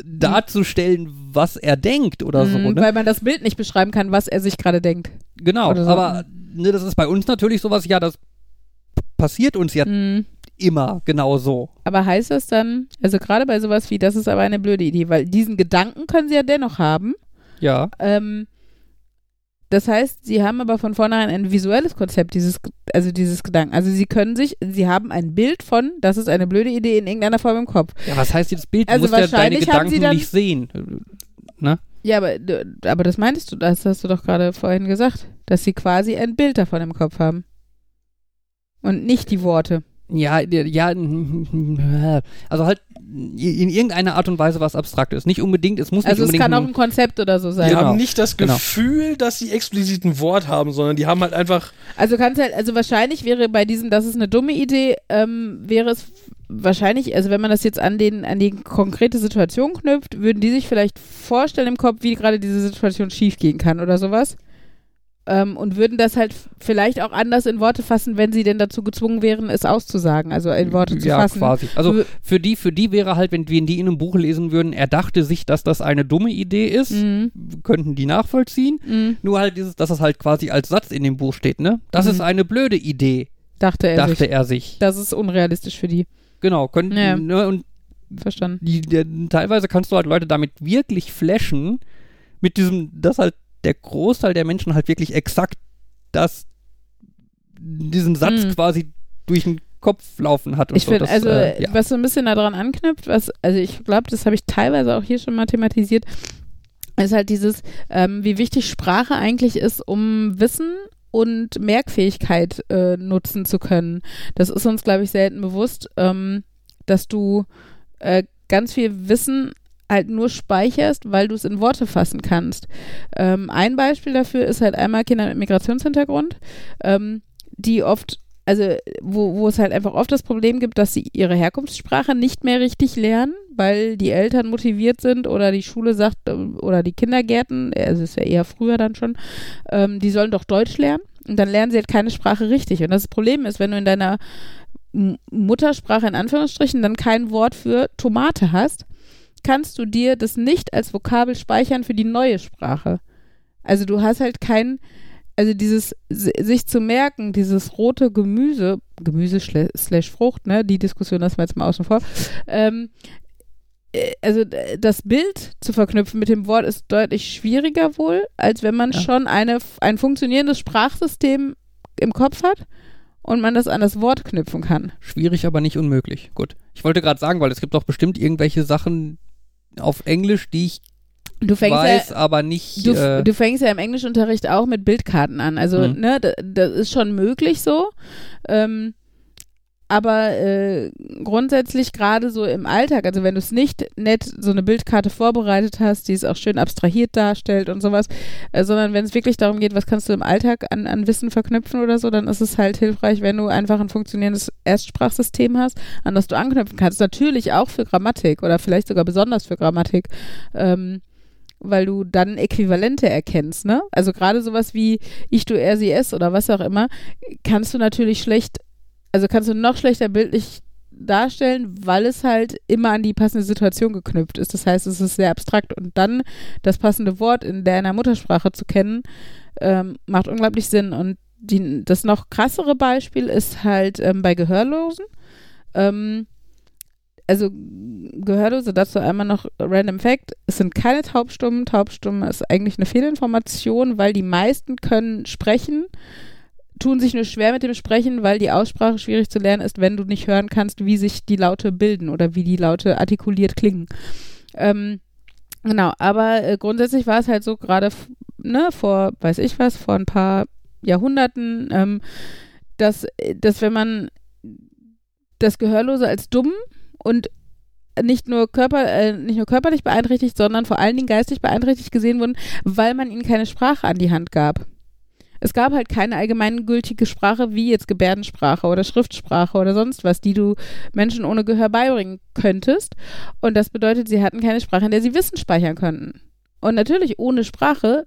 darzustellen, was er denkt oder mm, so. Ne? Weil man das Bild nicht beschreiben kann, was er sich gerade denkt. Genau, so. Aber ne, das ist bei uns natürlich sowas, ja, das passiert uns ja mm. immer genau so. Aber heißt das dann, also gerade bei sowas wie, das ist aber eine blöde Idee, weil diesen Gedanken können sie ja dennoch haben. Ja. Ähm, Das heißt, sie haben aber von vornherein ein visuelles Konzept, dieses, also dieses Gedanken. Also sie können sich, sie haben ein Bild von, das ist eine blöde Idee in irgendeiner Form im Kopf. Ja, was heißt jetzt Bild? Du also musst ja deine Gedanken dann, nicht sehen. Na? Ja, aber, aber das meintest du, das hast du doch gerade vorhin gesagt, dass sie quasi ein Bild davon im Kopf haben. Und nicht die Worte. Ja, ja, also halt in irgendeiner Art und Weise was Abstraktes. Nicht unbedingt, es muss nicht also unbedingt... Also es kann auch ein Konzept oder so sein. Die genau. haben nicht das Gefühl, genau. dass sie explizit ein Wort haben, sondern die haben halt einfach... Also kannst halt, also wahrscheinlich wäre bei diesem, das ist eine dumme Idee, ähm, wäre es wahrscheinlich, also wenn man das jetzt an den, an die konkrete Situation knüpft, würden die sich vielleicht vorstellen im Kopf, wie gerade diese Situation schiefgehen kann oder sowas. Ähm, und würden das halt vielleicht auch anders in Worte fassen, wenn sie denn dazu gezwungen wären, es auszusagen, also in Worte zu ja, fassen. Ja, quasi. Also für die, für die wäre halt, wenn wir die in einem Buch lesen würden, er dachte sich, dass das eine dumme Idee ist, mhm. könnten die nachvollziehen, mhm. nur halt dieses, dass das halt quasi als Satz in dem Buch steht, ne? Das mhm. ist eine blöde Idee, dachte er, dachte sich. er sich. Das ist unrealistisch für die. Genau, könnten, ja. ne, und Verstanden. Die, die, teilweise kannst du halt Leute damit wirklich flashen, mit diesem, das halt der Großteil der Menschen halt wirklich exakt das diesen Satz mhm. quasi durch den Kopf laufen hat. Und ich so, finde, also, äh, ja. was so ein bisschen daran anknüpft, was, also ich glaube, das habe ich teilweise auch hier schon mal thematisiert, ist halt dieses, ähm, wie wichtig Sprache eigentlich ist, um Wissen und Merkfähigkeit äh, nutzen zu können. Das ist uns, glaube ich, selten bewusst, ähm, dass du äh, ganz viel Wissen halt nur speicherst, weil du es in Worte fassen kannst. Ähm, ein Beispiel dafür ist halt einmal Kinder mit Migrationshintergrund, ähm, die oft, also wo, wo es halt einfach oft das Problem gibt, dass sie ihre Herkunftssprache nicht mehr richtig lernen, weil die Eltern motiviert sind oder die Schule sagt oder die Kindergärten, also es ist ja eher früher dann schon, ähm, die sollen doch Deutsch lernen und dann lernen sie halt keine Sprache richtig. Und das Problem ist, wenn du in deiner Muttersprache in Anführungsstrichen dann kein Wort für Tomate hast, kannst du dir das nicht als Vokabel speichern für die neue Sprache. Also du hast halt kein, also dieses, sich zu merken, dieses rote Gemüse, Gemüse slash Frucht, ne, die Diskussion lassen wir jetzt mal außen vor, ähm, also das Bild zu verknüpfen mit dem Wort ist deutlich schwieriger wohl, als wenn man ja. schon eine, ein funktionierendes Sprachsystem im Kopf hat und man das an das Wort knüpfen kann. Schwierig, aber nicht unmöglich. Gut. Ich wollte gerade sagen, weil es gibt doch bestimmt irgendwelche Sachen auf Englisch, die ich du fängst weiß, ja, aber nicht... Du, äh, du fängst ja im Englischunterricht auch mit Bildkarten an. Also, mhm. ne, das, das ist schon möglich so. Ähm, aber äh, grundsätzlich gerade so im Alltag, also wenn du es nicht nett so eine Bildkarte vorbereitet hast, die es auch schön abstrahiert darstellt und sowas, äh, sondern wenn es wirklich darum geht, was kannst du im Alltag an, an Wissen verknüpfen oder so, dann ist es halt hilfreich, wenn du einfach ein funktionierendes Erstsprachsystem hast, an das du anknüpfen kannst. Natürlich auch für Grammatik oder vielleicht sogar besonders für Grammatik, ähm, weil du dann Äquivalente erkennst, ne? Also gerade sowas wie ich, du, er, sie, es oder was auch immer, kannst du natürlich schlecht, also kannst du noch schlechter bildlich darstellen, weil es halt immer an die passende Situation geknüpft ist. Das heißt, es ist sehr abstrakt und dann das passende Wort in deiner Muttersprache zu kennen, ähm, macht unglaublich Sinn. Und die, das noch krassere Beispiel ist halt ähm, bei Gehörlosen, ähm, also Gehörlose, dazu einmal noch Random Fact, es sind keine Taubstummen. Taubstummen ist eigentlich eine Fehlinformation, weil die meisten können sprechen, tun sich nur schwer mit dem Sprechen, weil die Aussprache schwierig zu lernen ist, wenn du nicht hören kannst, wie sich die Laute bilden oder wie die Laute artikuliert klingen. Ähm, genau, aber äh, grundsätzlich war es halt so gerade f- ne, vor, weiß ich was, vor ein paar Jahrhunderten, ähm, dass, dass wenn man das Gehörlose als dumm und nicht nur, Körper, äh, nicht nur körperlich beeinträchtigt, sondern vor allen Dingen geistig beeinträchtigt gesehen wurden, weil man ihnen keine Sprache an die Hand gab. Es gab halt keine allgemeingültige Sprache wie jetzt Gebärdensprache oder Schriftsprache oder sonst was, die du Menschen ohne Gehör beibringen könntest. Und das bedeutet, sie hatten keine Sprache, in der sie Wissen speichern könnten. Und natürlich ohne Sprache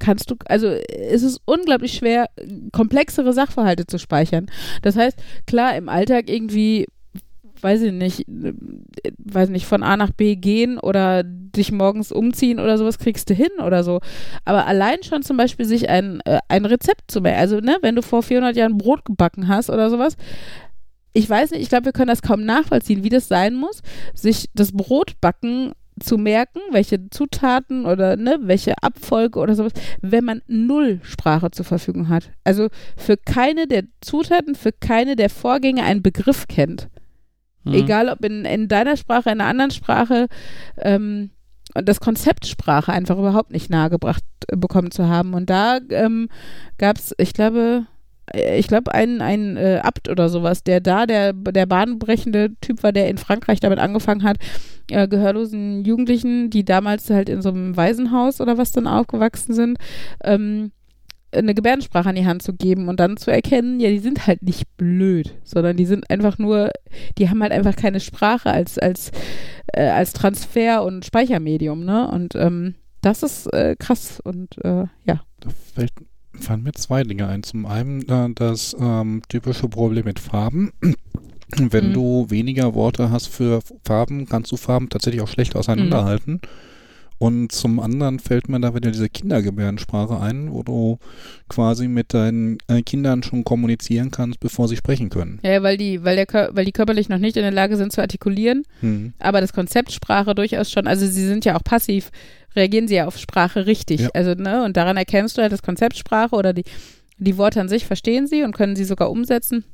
kannst du, also es ist unglaublich schwer, komplexere Sachverhalte zu speichern. Das heißt, klar, im Alltag irgendwie weiß ich nicht, weiß nicht, von A nach B gehen oder dich morgens umziehen oder sowas kriegst du hin oder so. Aber allein schon zum Beispiel sich ein, äh, ein Rezept zu merken. Also, ne, wenn du vor vierhundert Jahren Brot gebacken hast oder sowas, ich weiß nicht, ich glaube, wir können das kaum nachvollziehen, wie das sein muss, sich das Brotbacken zu merken, welche Zutaten oder ne, welche Abfolge oder sowas, wenn man null Sprache zur Verfügung hat. Also für keine der Zutaten, für keine der Vorgänge einen Begriff kennt. Mhm. Egal ob in, in deiner Sprache, in einer anderen Sprache, ähm, das Konzept Sprache einfach überhaupt nicht nahegebracht äh, bekommen zu haben. Und da ähm, gab es, ich glaube, äh, ich glaube, einen, einen äh, Abt oder sowas, der da der, der bahnbrechende Typ war, der in Frankreich damit angefangen hat, äh, gehörlosen Jugendlichen, die damals halt in so einem Waisenhaus oder was dann aufgewachsen sind, ähm, eine Gebärdensprache an die Hand zu geben und dann zu erkennen, ja, die sind halt nicht blöd, sondern die sind einfach nur, die haben halt einfach keine Sprache als, als, äh, als Transfer- und Speichermedium, ne? Und ähm, das ist äh, krass und äh, ja. Da fällt, fallen mir zwei Dinge ein. Zum einen äh, das ähm, typische Problem mit Farben. Wenn mhm. du weniger Worte hast für Farben, kannst du Farben tatsächlich auch schlecht auseinanderhalten. Mhm. Und zum anderen fällt mir da wieder diese Kindergebärdensprache ein, wo du quasi mit deinen Kindern schon kommunizieren kannst, bevor sie sprechen können. Ja, weil die, weil der, weil die körperlich noch nicht in der Lage sind zu artikulieren, hm. aber das Konzept Sprache durchaus schon, also sie sind ja auch passiv, reagieren sie ja auf Sprache richtig. Ja. Also, ne, und daran erkennst du halt das Konzept Sprache oder die Die Worte an sich verstehen sie und können sie sogar umsetzen.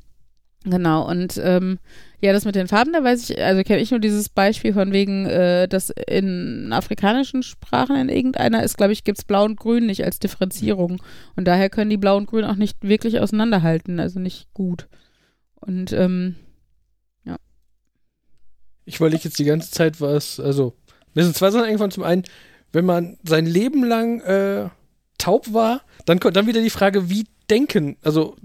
Genau, und ähm, ja, das mit den Farben, da weiß ich, also kenne ich nur dieses Beispiel von wegen, äh, dass in afrikanischen Sprachen in irgendeiner ist, glaube ich, gibt es Blau und Grün nicht als Differenzierung. Und daher können die Blau und Grün auch nicht wirklich auseinanderhalten, also nicht gut. Und, ähm, ja. Ich wollte jetzt die ganze Zeit was, also, mir sind zwei Sachen irgendwann, zum einen, wenn man sein Leben lang äh, taub war, dann kommt dann wieder die Frage, wie denken, also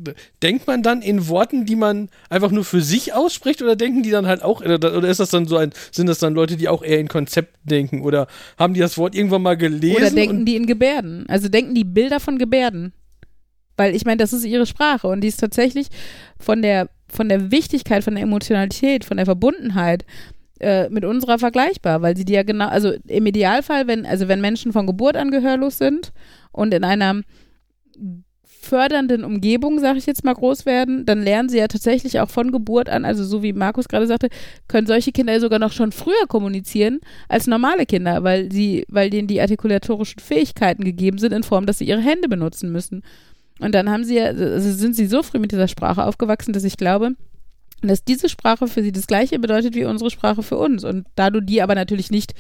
denkt man dann in Worten, die man einfach nur für sich ausspricht, oder denken die dann halt auch, oder ist das dann so ein, sind das dann Leute, die auch eher in Konzepten denken, oder haben die das Wort irgendwann mal gelesen? Oder denken die in Gebärden, also denken die Bilder von Gebärden, weil ich meine, das ist ihre Sprache und die ist tatsächlich von der, von der Wichtigkeit, von der Emotionalität, von der Verbundenheit äh, mit unserer vergleichbar, weil sie die ja genau, also im Idealfall, wenn, also wenn Menschen von Geburt an gehörlos sind und in einer fördernden Umgebung, sage ich jetzt mal, groß werden, dann lernen sie ja tatsächlich auch von Geburt an, also so wie Markus gerade sagte, können solche Kinder sogar noch schon früher kommunizieren als normale Kinder, weil sie, weil denen die artikulatorischen Fähigkeiten gegeben sind in Form, dass sie ihre Hände benutzen müssen. Und dann haben sie ja, also sind sie so früh mit dieser Sprache aufgewachsen, dass ich glaube, dass diese Sprache für sie das Gleiche bedeutet wie unsere Sprache für uns. Und da du die aber natürlich nicht,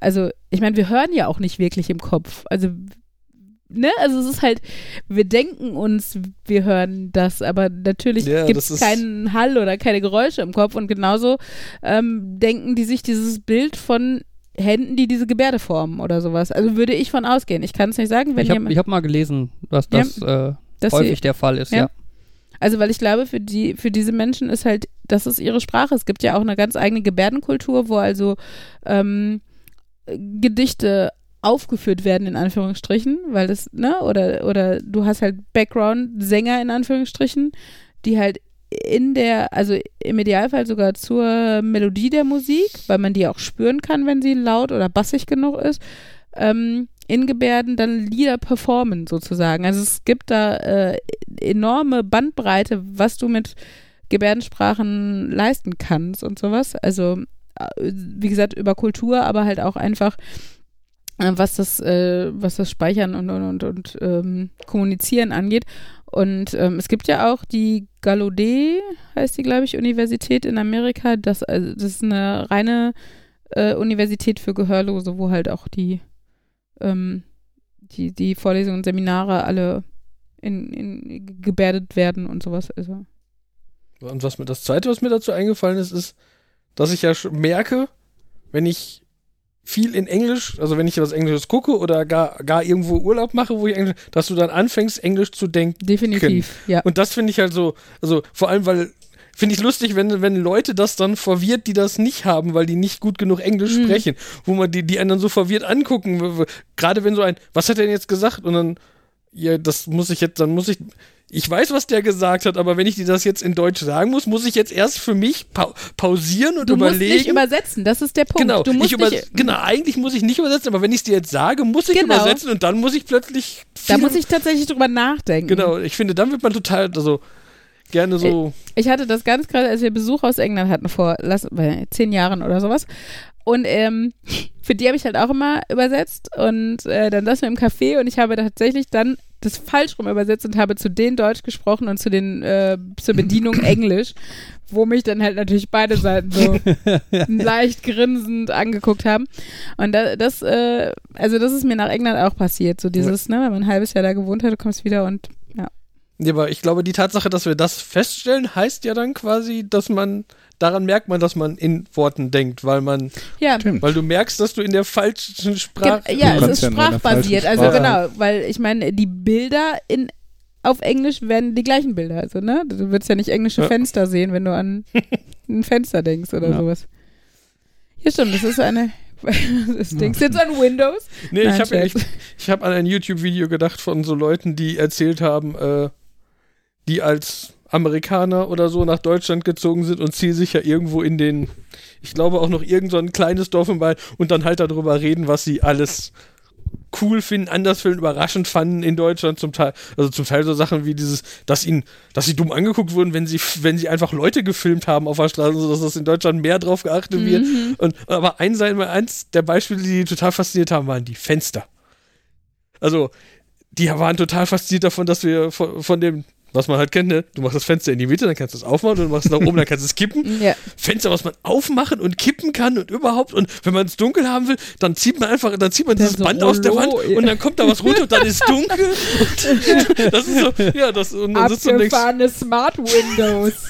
also ich meine, wir hören ja auch nicht wirklich im Kopf, also ne, also es ist halt, wir denken uns, wir hören das, aber natürlich ja, gibt es keinen Hall oder keine Geräusche im Kopf, und genauso ähm, denken die sich dieses Bild von Händen, die diese Gebärde formen oder sowas. Also würde ich von ausgehen. Ich kann es nicht sagen. Wenn ich habe hab mal gelesen, dass das ja, äh, dass häufig sie, der Fall ist, ja. ja. Also weil ich glaube, für die, für diese Menschen ist halt, das ist ihre Sprache. Es gibt ja auch eine ganz eigene Gebärdenkultur, wo also ähm, Gedichte aufgeführt werden, in Anführungsstrichen, weil das, ne, oder, oder du hast halt Background-Sänger, in Anführungsstrichen, die halt in der, also im Idealfall sogar zur Melodie der Musik, weil man die auch spüren kann, wenn sie laut oder bassig genug ist, ähm, in Gebärden dann Lieder performen, sozusagen. Also es gibt da äh, enorme Bandbreite, was du mit Gebärdensprachen leisten kannst und sowas. Also, wie gesagt, über Kultur, aber halt auch einfach was das, äh, was das Speichern und, und, und, und ähm, Kommunizieren angeht. Und ähm, es gibt ja auch die Gallaudet, heißt die, glaube ich, Universität in Amerika. Das, also, das ist eine reine äh, Universität für Gehörlose, wo halt auch die, ähm, die, die Vorlesungen und Seminare alle in, in gebärdet werden und sowas. Also. Und was mir das Zweite, was mir dazu eingefallen ist, ist, dass ich ja merke, wenn ich viel in Englisch, also wenn ich was Englisches gucke oder gar, gar irgendwo Urlaub mache, wo ich Englisch, dass du dann anfängst, Englisch zu denken. Definitiv, ja. Und das finde ich halt so, also vor allem, weil, finde ich lustig, wenn, wenn Leute das dann verwirrt, die das nicht haben, weil die nicht gut genug Englisch mhm. sprechen, wo man die, die einen dann so verwirrt angucken, gerade wenn so ein, was hat er denn jetzt gesagt? Und dann, ja, das muss ich jetzt, dann muss ich, ich weiß, was der gesagt hat, aber wenn ich dir das jetzt in Deutsch sagen muss, muss ich jetzt erst für mich pa- pausieren und du überlegen. Du musst nicht übersetzen, das ist der Punkt. Genau, du musst ich über- nicht, genau, eigentlich muss ich nicht übersetzen, aber wenn ich es dir jetzt sage, muss ich genau. übersetzen, und dann muss ich plötzlich Da muss ich tatsächlich drüber nachdenken. Genau, ich finde, dann wird man total, also gerne so. Ich, ich hatte das ganz gerade, als wir Besuch aus England hatten, vor lass, zehn Jahren oder sowas. Und ähm, für die habe ich halt auch immer übersetzt, und äh, dann saßen wir im Café und ich habe tatsächlich dann das falsch rum übersetzt und habe zu denen Deutsch gesprochen und zu den äh, zur Bedienung Englisch, wo mich dann halt natürlich beide Seiten so leicht grinsend angeguckt haben. Und da, das, äh, also das ist mir nach England auch passiert, so dieses, ne, wenn man ein halbes Jahr da gewohnt hat, du kommst wieder und ja. Ja, aber ich glaube, die Tatsache, dass wir das feststellen, heißt ja dann quasi, dass man, daran merkt man, dass man in Worten denkt, weil man, ja. weil du merkst, dass du in der falschen Sprache. Ge- ja, es ist ja sprachbasiert, also Sprache. Genau, weil ich meine, die Bilder in, auf Englisch werden die gleichen Bilder, also ne, du würdest ja nicht englische ja. Fenster sehen, wenn du an ein Fenster denkst oder ja. sowas. Ja, stimmt, das ist eine, das denkst du jetzt an Windows? Nee, Nein, ich habe ich, ich hab an ein YouTube-Video gedacht von so Leuten, die erzählt haben, äh, die als Amerikaner oder so nach Deutschland gezogen sind und zielsicher irgendwo in den, ich glaube auch noch irgend so ein kleines Dorf im Wald, und dann halt darüber reden, was sie alles cool finden, anders finden, überraschend fanden in Deutschland zum Teil, also zum Teil so Sachen wie dieses, dass ihnen, dass sie dumm angeguckt wurden, wenn sie, wenn sie einfach Leute gefilmt haben auf der Straße, sodass das in Deutschland mehr drauf geachtet wird. Mhm. Und, aber eins, eins der Beispiele, die, die total fasziniert haben, waren die Fenster. Also die waren total fasziniert davon, dass wir von, von dem, was man halt kennt, ne? Du machst das Fenster in die Mitte, dann kannst du es aufmachen, und du machst es nach oben, dann kannst du es kippen. Ja. Fenster, was man aufmachen und kippen kann und überhaupt, und wenn man es dunkel haben will, dann zieht man einfach, dann zieht man dieses so Band Rollo, aus der Wand ja. und dann kommt da was runter und dann ist dunkel. Und das ist so, ja, das, und dann sitzt du und denkst... Abgefahrene Smart Windows.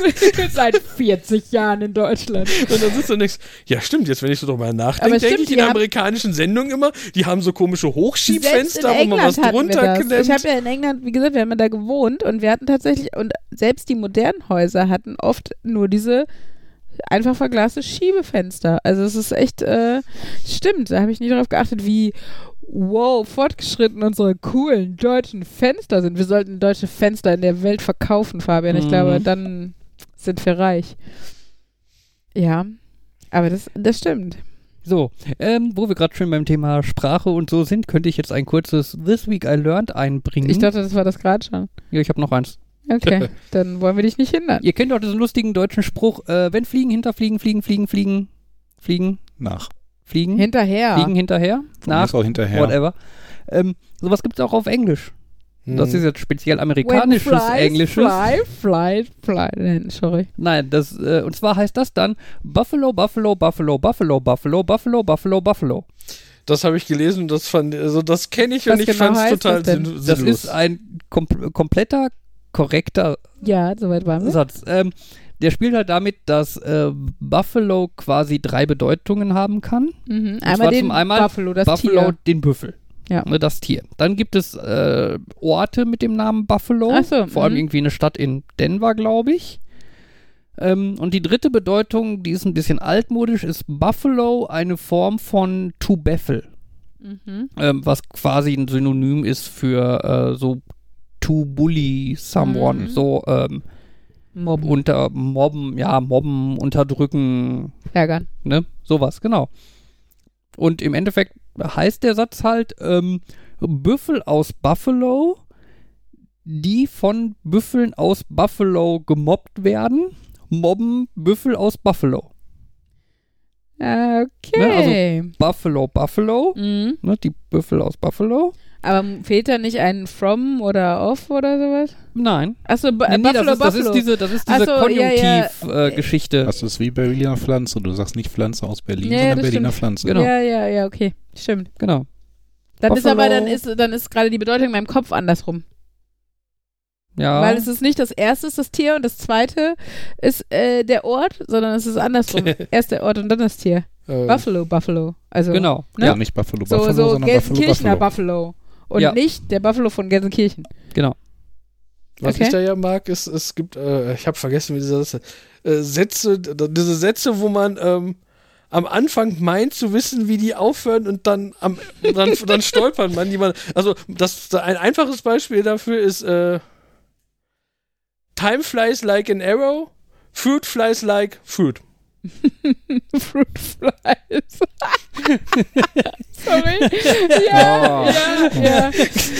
Seit vierzig Jahren in Deutschland. Und dann sitzt du und denkst, ja stimmt, jetzt wenn ich so drüber nachdenke, denke ich in amerikanischen Sendungen immer, die haben so komische Hochschiebfenster, wo man was drunter klemmt. Ich habe ja in England, wie gesagt, wir haben ja da gewohnt und wir hatten tatsächlich, und selbst die modernen Häuser hatten oft nur diese einfach verglaste Schiebefenster. Also es ist echt, äh, stimmt, da habe ich nie darauf geachtet, wie wow, fortgeschritten unsere coolen deutschen Fenster sind. Wir sollten deutsche Fenster in der Welt verkaufen, Fabian. Ich mhm. glaube, dann sind wir reich. Ja, aber das, das stimmt. So, ähm, wo wir gerade schon beim Thema Sprache und so sind, könnte ich jetzt ein kurzes This Week I Learned einbringen. Ich dachte, das war das gerade schon. Ja, ich habe noch eins. Okay, dann wollen wir dich nicht hindern. Ihr kennt doch diesen lustigen deutschen Spruch, äh, wenn Fliegen, hinterfliegen, fliegen, fliegen, fliegen, fliegen. Nach. Fliegen. Hinterher. Fliegen, hinterher. Nach. Auch hinterher. Whatever. Ähm, sowas gibt es auch auf Englisch. Hm. Das ist jetzt speziell amerikanisches flies, Englisches. Fly, fly, fly. Sorry. Nein, das, äh, und zwar heißt das dann Buffalo, Buffalo, Buffalo, Buffalo, Buffalo, Buffalo, Buffalo, Buffalo. Das habe ich gelesen und das fand, also das kenne ich und was ich genau fand es total sinnlos. Das ist ein kom- kompletter, korrekter ja, soweit waren wir. Satz. Ähm, der spielt halt damit, dass äh, Buffalo quasi drei Bedeutungen haben kann. Mhm. Und einmal zwar den zum einmal Buffalo, das Buffalo Tier. Den Büffel. Ja. Ne, das Tier. Dann gibt es äh, Orte mit dem Namen Buffalo. Ach so, vor allem m- irgendwie eine Stadt in Denver, glaube ich. Ähm, und die dritte Bedeutung, die ist ein bisschen altmodisch, ist Buffalo eine Form von to baffle. Mhm. Ähm, was quasi ein Synonym ist für äh, so to bully someone. Mhm. So ähm, mobben. Unter mobben, ja, mobben, unterdrücken. Ärgern. Ne? Sowas, genau. Und im Endeffekt heißt der Satz halt, ähm, Büffel aus Buffalo, die von Büffeln aus Buffalo gemobbt werden, mobben Büffel aus Buffalo. Okay. Ne, also Buffalo, Buffalo, mhm. ne, die Büffel aus Buffalo. Aber fehlt da nicht ein from oder off oder sowas? Nein. Achso, bu- nee, nee, Buffalo, das ist, das Buffalo. Ist diese, das ist diese so, Konjunktiv-Geschichte. Ja, ja. äh, das ist wie Berliner Pflanze. Du sagst nicht Pflanze aus Berlin, ja, sondern Berliner stimmt. Pflanze. Genau. Ja, ja, ja, okay. Stimmt. Genau. Dann Buffalo. Ist aber, dann ist, dann ist gerade die Bedeutung in meinem Kopf andersrum. Ja. Weil es ist nicht das erste ist das Tier und das zweite ist äh, der Ort, sondern es ist andersrum. Erst der Ort und dann das Tier. Ähm. Buffalo, Buffalo. Also, genau. Ne? Ja, nicht Buffalo, Buffalo, so, so sondern Gelsenkirchener Buffalo. Buffalo. Und ja. nicht der Buffalo von Gelsenkirchen. Genau. Was okay. ich da ja mag, ist, es gibt, äh, ich habe vergessen, wie diese Sätze, äh, Sätze d- diese Sätze, wo man ähm, am Anfang meint zu wissen, wie die aufhören und dann am, dann, dann stolpern man jemand. Also das, ein einfaches Beispiel dafür ist äh, Time flies like an arrow, fruit flies like fruit. Fruit flies. Sorry. Ja, oh. ja, ja.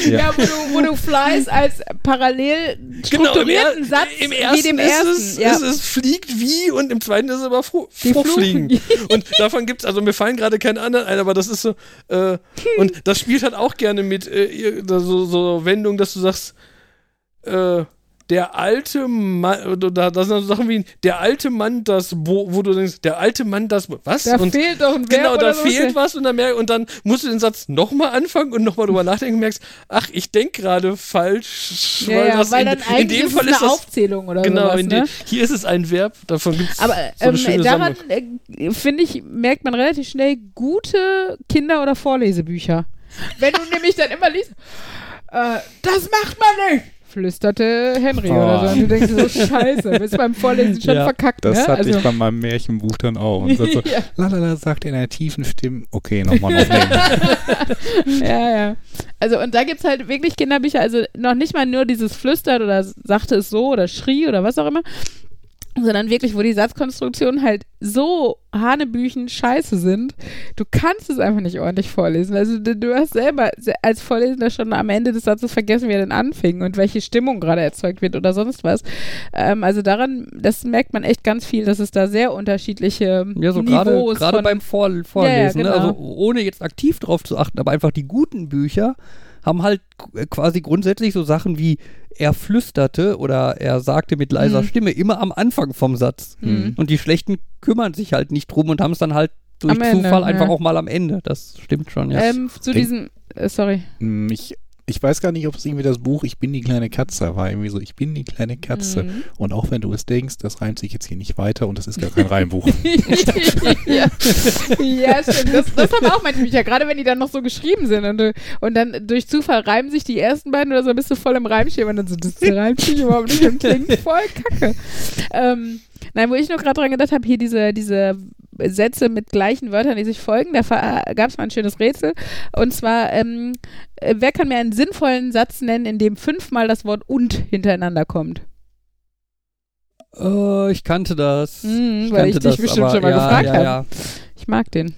ja. ja wo, du, wo du flies als parallel strukturierten genau, im Satz im ersten wie dem ersten. Ist es, ja. ist es fliegt wie und im zweiten ist es aber Fru- Fruchtfliegen. Und davon gibt's, also mir fallen gerade keine anderen ein, aber das ist so, äh, und das spielt halt auch gerne mit äh, so, so Wendung, dass du sagst, äh, der alte Mann, da, das sind so Sachen wie, der alte Mann, das Bo, wo du denkst, der alte Mann, das Bo, was? Da und fehlt doch ein Verb Genau, da fehlt was und dann, merk, und dann musst du den Satz nochmal anfangen und nochmal drüber nachdenken und merkst, ach, ich denke gerade falsch. Ja, weil, ja, das weil in, dann eigentlich in dem ist Fall es ist eine das, Aufzählung oder genau, sowas. Genau, ne? Hier ist es ein Verb, davon gibt es so eine ähm, schöne daran, äh, finde ich, merkt man relativ schnell gute Kinder- oder Vorlesebücher. Wenn du nämlich dann immer liest, äh, das macht man nicht. Flüsterte Henry oh. oder so. Und du denkst so, scheiße, bist beim Vorlesen schon ja, verkackt, das ne? Das hatte also ich bei meinem Märchenbuch dann auch. Und so, so ja. Lalala sagt in einer tiefen Stimme, okay, nochmal aufnehmen. Ja, ja. Also und da gibt's halt wirklich Kinderbücher, also noch nicht mal nur dieses Flüstert oder sagte es so oder schrie oder was auch immer, sondern wirklich, wo die Satzkonstruktion halt so Hanebüchen scheiße sind. Du kannst es einfach nicht ordentlich vorlesen. Also du, du hast selber als Vorlesender schon am Ende des Satzes vergessen, wie er denn anfing und welche Stimmung gerade erzeugt wird oder sonst was. Ähm, also daran, das merkt man echt ganz viel, dass es da sehr unterschiedliche ja, so Niveaus gerade von... beim Vor- Vorlesen, ja, ja, genau. Ne? Also ohne jetzt aktiv drauf zu achten, aber einfach die guten Bücher haben halt quasi grundsätzlich so Sachen wie er flüsterte oder er sagte mit leiser mhm. Stimme immer am Anfang vom Satz. Mhm. Und die Schlechten kümmern sich halt nicht drum und haben es dann halt durch am Zufall Ende, einfach ja. auch mal am Ende. Das stimmt schon, ja. Ähm, zu denk, diesem, äh, sorry. Ich, ich weiß gar nicht, ob es irgendwie das Buch Ich bin die kleine Katze war. Irgendwie so, ich bin die kleine Katze. Mhm. Und auch wenn du es denkst, das reimt sich jetzt hier nicht weiter und das ist gar kein Reimbuch. ja. ja, stimmt. Das, das haben auch manche Bücher, gerade wenn die dann noch so geschrieben sind und, du, und dann durch Zufall reimen sich die ersten beiden oder so, bist du voll im Reimschema und dann so, das reimt sich überhaupt nicht und klingt voll kacke. Ähm, Nein, wo ich nur gerade dran gedacht habe, hier diese, diese Sätze mit gleichen Wörtern, die sich folgen, da gab es mal ein schönes Rätsel. Und zwar, ähm, wer kann mir einen sinnvollen Satz nennen, in dem fünfmal das Wort und hintereinander kommt? Oh, ich kannte das. Mhm, ich weil kannte ich dich das, bestimmt schon mal ja, gefragt ja, habe. Ja. Ich mag den.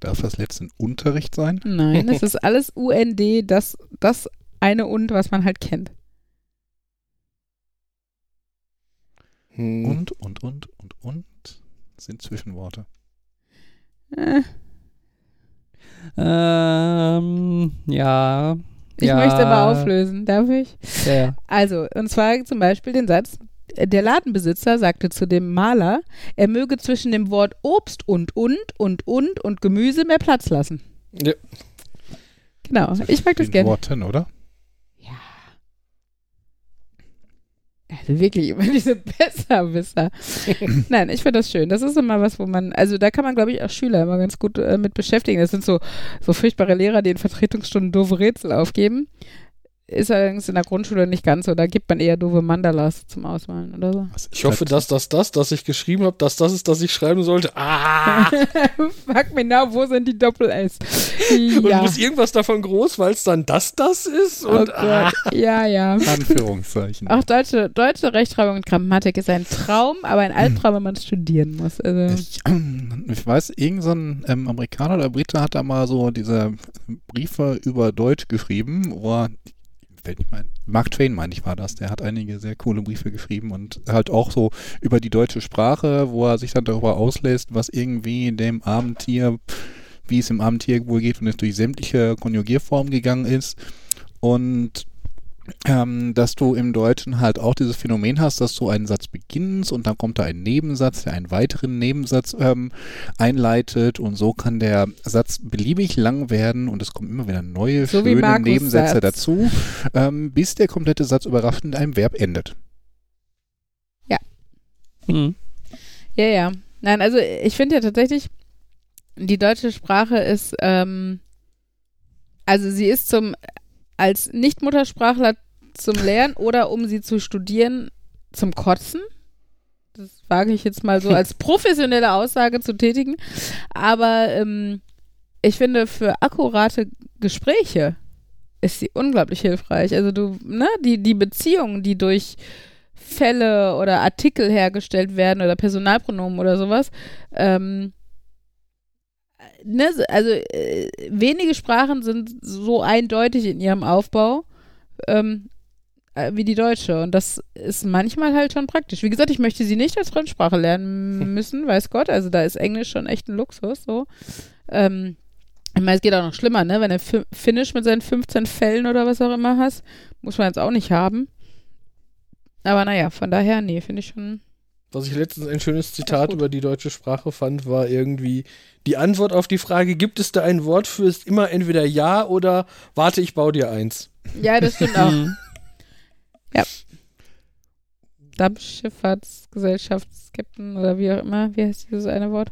Darf das letzte ein Unterricht sein? Nein, es ist alles U N D, das, das eine und, was man halt kennt. Hm. Und, und, und, und, und sind Zwischenworte. Äh. Ähm, ja. Ich ja. möchte aber auflösen, darf ich? Ja, ja. Also, und zwar zum Beispiel den Satz, der Ladenbesitzer sagte zu dem Maler, er möge zwischen dem Wort Obst und, und, und, und und Gemüse mehr Platz lassen. Ja. Genau, also ich mag das gerne. Worten, oder? Also wirklich immer diese Besserwisser. Nein, ich finde das schön. Das ist immer was, wo man, also da kann man, glaube ich, auch Schüler immer ganz gut äh, mit beschäftigen. Das sind so, so furchtbare Lehrer, die in Vertretungsstunden doofe Rätsel aufgeben. Ist allerdings in der Grundschule nicht ganz so. Da gibt man eher doofe Mandalas zum Ausmalen oder so. Ich hoffe, dass das, das, das ich geschrieben habe, dass das ist, das ich schreiben sollte. Ah! Fuck me now, wo sind die Doppel-S? Ja. Und muss irgendwas davon groß, weil es dann das, das ist? Und oh ah. Ja, ja. Anführungszeichen. Auch deutsche, deutsche Rechtschreibung und Grammatik ist ein Traum, aber ein Albtraum, wenn man es studieren muss. Also. Ich, ich weiß, irgend so ein ähm, Amerikaner oder Brite hat da mal so diese Briefe über Deutsch geschrieben, wo er Ich mein, Mark Twain, meine ich, war das. Der hat einige sehr coole Briefe geschrieben und halt auch so über die deutsche Sprache, wo er sich dann darüber auslässt, was irgendwie dem armen Tier, wie es im armen Tier wohl geht und es durch sämtliche Konjugierformen gegangen ist. Und ähm, dass du im Deutschen halt auch dieses Phänomen hast, dass du einen Satz beginnst und dann kommt da ein Nebensatz, der einen weiteren Nebensatz ähm, einleitet und so kann der Satz beliebig lang werden und es kommen immer wieder neue, so schöne Nebensätze dazu, ähm, bis der komplette Satz überraschend mit einem Verb endet. Ja. Mhm. Ja, ja. Nein, also ich finde ja tatsächlich, die deutsche Sprache ist, ähm, also sie ist zum als Nicht-Muttersprachler zum Lernen oder um sie zu studieren zum Kotzen. Das wage ich jetzt mal so als professionelle Aussage zu tätigen. Aber ähm, ich finde, für akkurate Gespräche ist sie unglaublich hilfreich. Also du, ne, die, die Beziehungen, die durch Fälle oder Artikel hergestellt werden oder Personalpronomen oder sowas, ähm, Ne, also äh, wenige Sprachen sind so eindeutig in ihrem Aufbau ähm, äh, wie die deutsche und das ist manchmal halt schon praktisch. Wie gesagt, ich möchte sie nicht als Fremdsprache lernen müssen, weiß Gott, also da ist Englisch schon echt ein Luxus. So. Ähm, ich meine, es geht auch noch schlimmer, ne? Wenn du F- Finnisch mit seinen fünfzehn Fällen oder was auch immer hast, muss man jetzt auch nicht haben. Aber naja, von daher, nee, finde ich schon... Was ich letztens ein schönes Zitat über die deutsche Sprache fand, war irgendwie, die Antwort auf die Frage, gibt es da ein Wort für, ist immer entweder ja oder warte, ich baue dir eins. Ja, das stimmt auch. Ja. Dampfschifffahrtsgesellschaftskapitän oder wie auch immer, wie heißt dieses eine Wort?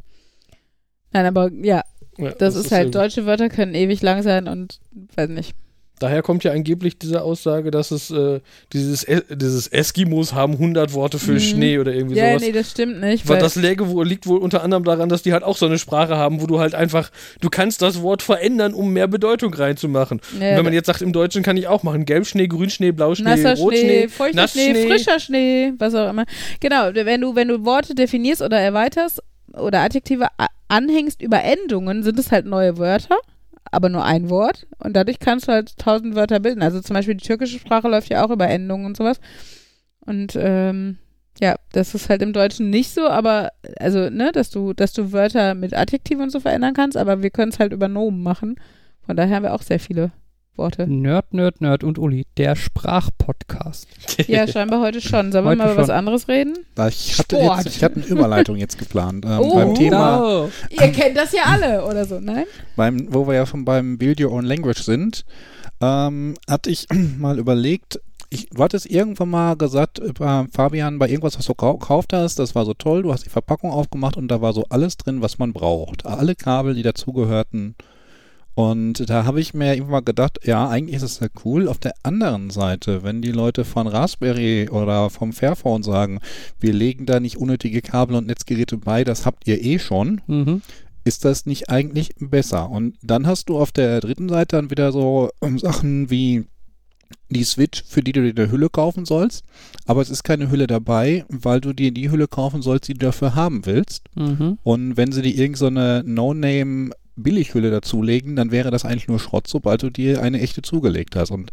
Nein, aber ja, ja das, das ist, ist halt, deutsche Wörter können ewig lang sein und weiß nicht. Daher kommt ja angeblich diese Aussage, dass es äh, dieses, e- dieses Eskimos haben hundert Worte für mhm. Schnee oder irgendwie ja, sowas. Ja, nee, das stimmt nicht. Weil das Läge liegt wohl unter anderem daran, dass die halt auch so eine Sprache haben, wo du halt einfach, du kannst das Wort verändern, um mehr Bedeutung reinzumachen. Ja, und wenn man jetzt sagt, im Deutschen kann ich auch machen, Gelbschnee, Grünschnee, Blauschnee, nasser Rotschnee, Schnee, feuchter Schnee, frischer Schnee, was auch immer. Genau, wenn du, wenn du Worte definierst oder erweiterst, oder Adjektive anhängst über Endungen, sind es halt neue Wörter, aber nur ein Wort. Und dadurch kannst du halt tausend Wörter bilden. Also zum Beispiel die türkische Sprache läuft ja auch über Endungen und sowas. Und ähm, ja, das ist halt im Deutschen nicht so, aber also, ne, dass du, dass du Wörter mit Adjektiven und so verändern kannst, aber wir können es halt über Nomen machen. Von daher haben wir auch sehr viele Worte. Nerd, Nerd, Nerd und Uli, der Sprachpodcast. Ja, scheinbar heute schon. Sollen wir heute mal über schon. was anderes reden? Ich hatte, jetzt, ich hatte eine Überleitung jetzt geplant. Ähm, oh, beim Thema, no. Ihr kennt das ja alle, oder so, nein? Beim, wo wir ja schon beim Build Your Own Language sind, ähm, hatte ich mal überlegt, ich, du hattest irgendwann mal gesagt, äh, Fabian, bei irgendwas, was du gekauft hast, das war so toll, du hast die Verpackung aufgemacht und da war so alles drin, was man braucht. Alle Kabel, die dazugehörten. Und da habe ich mir immer gedacht, ja, eigentlich ist es ja cool. Auf der anderen Seite, wenn die Leute von Raspberry oder vom Fairphone sagen, wir legen da nicht unnötige Kabel und Netzgeräte bei, das habt ihr eh schon, mhm. ist das nicht eigentlich besser? Und dann hast du auf der dritten Seite dann wieder so Sachen wie die Switch, für die du dir eine Hülle kaufen sollst, aber es ist keine Hülle dabei, weil du dir die Hülle kaufen sollst, die du dafür haben willst. Mhm. Und wenn sie dir irgend so eine No-Name- Billighülle dazulegen, dann wäre das eigentlich nur Schrott, sobald du dir eine echte zugelegt hast. Und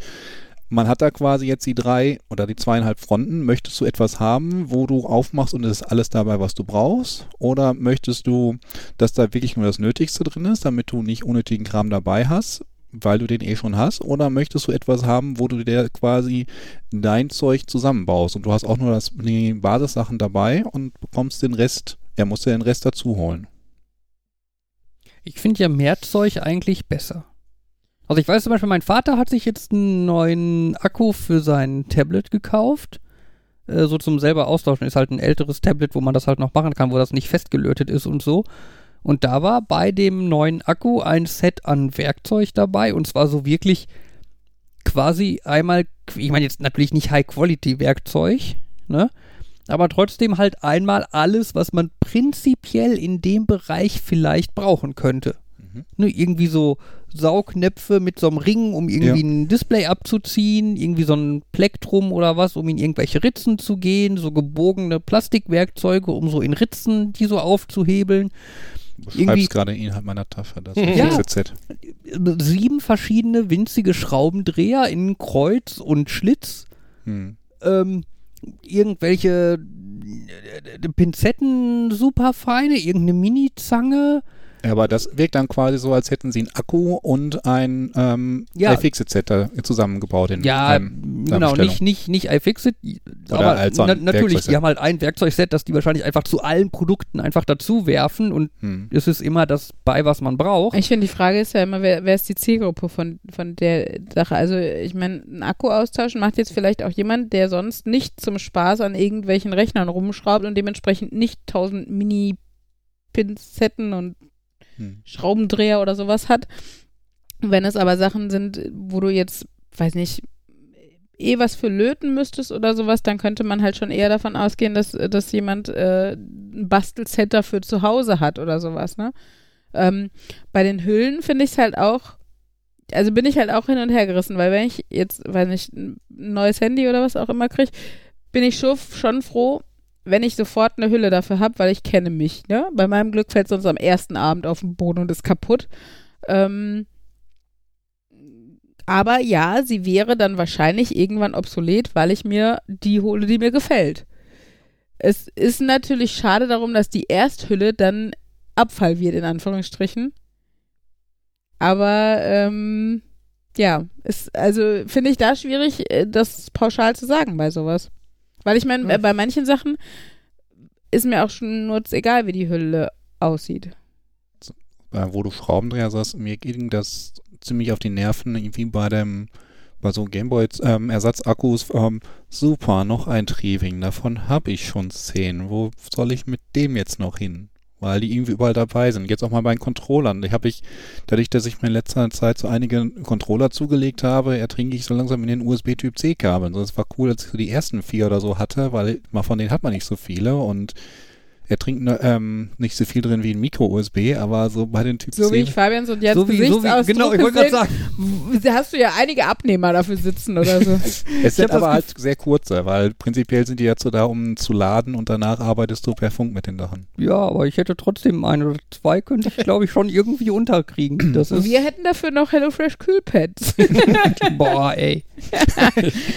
man hat da quasi jetzt die drei oder die zweieinhalb Fronten. Möchtest du etwas haben, wo du aufmachst und es ist alles dabei, was du brauchst? Oder möchtest du, dass da wirklich nur das Nötigste drin ist, damit du nicht unnötigen Kram dabei hast, weil du den eh schon hast? Oder möchtest du etwas haben, wo du dir quasi dein Zeug zusammenbaust und du hast auch nur das, die Basissachen dabei und bekommst den Rest, er muss dir den Rest dazu holen. Ich finde ja mehr Zeug eigentlich besser. Also ich weiß zum Beispiel, mein Vater hat sich jetzt einen neuen Akku für sein Tablet gekauft. Äh, so zum selber austauschen. Ist halt ein älteres Tablet, wo man das halt noch machen kann, wo das nicht festgelötet ist und so. Und da war bei dem neuen Akku ein Set an Werkzeug dabei. Und zwar so wirklich quasi einmal, ich meine jetzt natürlich nicht High-Quality-Werkzeug, ne? Aber trotzdem halt einmal alles, was man prinzipiell in dem Bereich vielleicht brauchen könnte. Mhm. Ne, irgendwie so Saugnäpfe mit so einem Ring, um irgendwie ja. ein Display abzuziehen, irgendwie so ein Plektrum oder was, um in irgendwelche Ritzen zu gehen, so gebogene Plastikwerkzeuge, um so in Ritzen die so aufzuhebeln. Du schreibst gerade den Inhalt meiner Tafel. Das ist ja, Z Z. Sieben verschiedene winzige Schraubendreher in Kreuz und Schlitz. Hm. Ähm, irgendwelche Pinzetten superfeine, irgendeine Mini-Zange. Ja, aber das wirkt dann quasi so, als hätten sie einen Akku und ein ähm, ja. iFixit-Set zusammengebaut. In ja, einem, genau, nicht, nicht, nicht iFixit, oder aber na- natürlich, die haben halt ein Werkzeugset, das die wahrscheinlich einfach zu allen Produkten einfach dazu werfen und hm. es ist immer das bei, was man braucht. Ich finde, die Frage ist ja immer, wer, wer ist die Zielgruppe von, von der Sache? Also ich meine, einen Akku austauschen macht jetzt vielleicht auch jemand, der sonst nicht zum Spaß an irgendwelchen Rechnern rumschraubt und dementsprechend nicht tausend Mini-Pinzetten und Schraubendreher oder sowas hat. Wenn es aber Sachen sind, wo du jetzt, weiß nicht, eh was für löten müsstest oder sowas, dann könnte man halt schon eher davon ausgehen, dass, dass jemand äh, ein Bastelset dafür zu Hause hat oder sowas, ne? Ähm, bei den Hüllen finde ich es halt auch, also bin ich halt auch hin und her gerissen, weil wenn ich jetzt, weiß nicht, ein neues Handy oder was auch immer kriege, bin ich schon, schon froh, wenn ich sofort eine Hülle dafür habe, weil ich kenne mich, ne? Bei meinem Glück fällt es uns am ersten Abend auf den Boden und ist kaputt. Ähm, aber ja, sie wäre dann wahrscheinlich irgendwann obsolet, weil ich mir die hole, die mir gefällt. Es ist natürlich schade darum, dass die Ersthülle dann Abfall wird, in Anführungsstrichen. Aber ähm, ja, ist, also finde ich da schwierig, das pauschal zu sagen bei sowas. Weil ich meine, ja. bei manchen Sachen ist mir auch schon nur egal, wie die Hülle aussieht. Wo du Schraubendreher sagst, mir ging das ziemlich auf die Nerven, irgendwie bei dem, bei so Gameboy-Ersatzakkus. Ähm, ähm, super, noch ein Triving, davon habe ich schon zehn. Wo soll ich mit dem jetzt noch hin? Weil die irgendwie überall dabei sind. Jetzt auch mal bei den Controllern. Ich habe ich, dadurch, dass ich mir in letzter Zeit so einige Controller zugelegt habe, ertrinke ich so langsam in den U S B-Typ-C-Kabeln. Das war cool, als ich so die ersten vier oder so hatte, weil mal von denen hat man nicht so viele und er trinkt ähm, nicht so viel drin wie ein Micro-U S B, aber so bei den Typ C. So wie ich Fabian so jetzt so Gesichtsausdruck. Genau, ich wollte gerade sagen. hast du ja einige Abnehmer dafür sitzen oder so. Es sind aber halt sehr kurze, weil prinzipiell sind die jetzt so da, um zu laden und danach arbeitest du per Funk mit den Sachen. Ja, aber ich hätte trotzdem ein oder zwei, könnte ich glaube ich schon irgendwie unterkriegen. Das ist Wir hätten dafür noch HelloFresh Kühlpads. Boah, ey.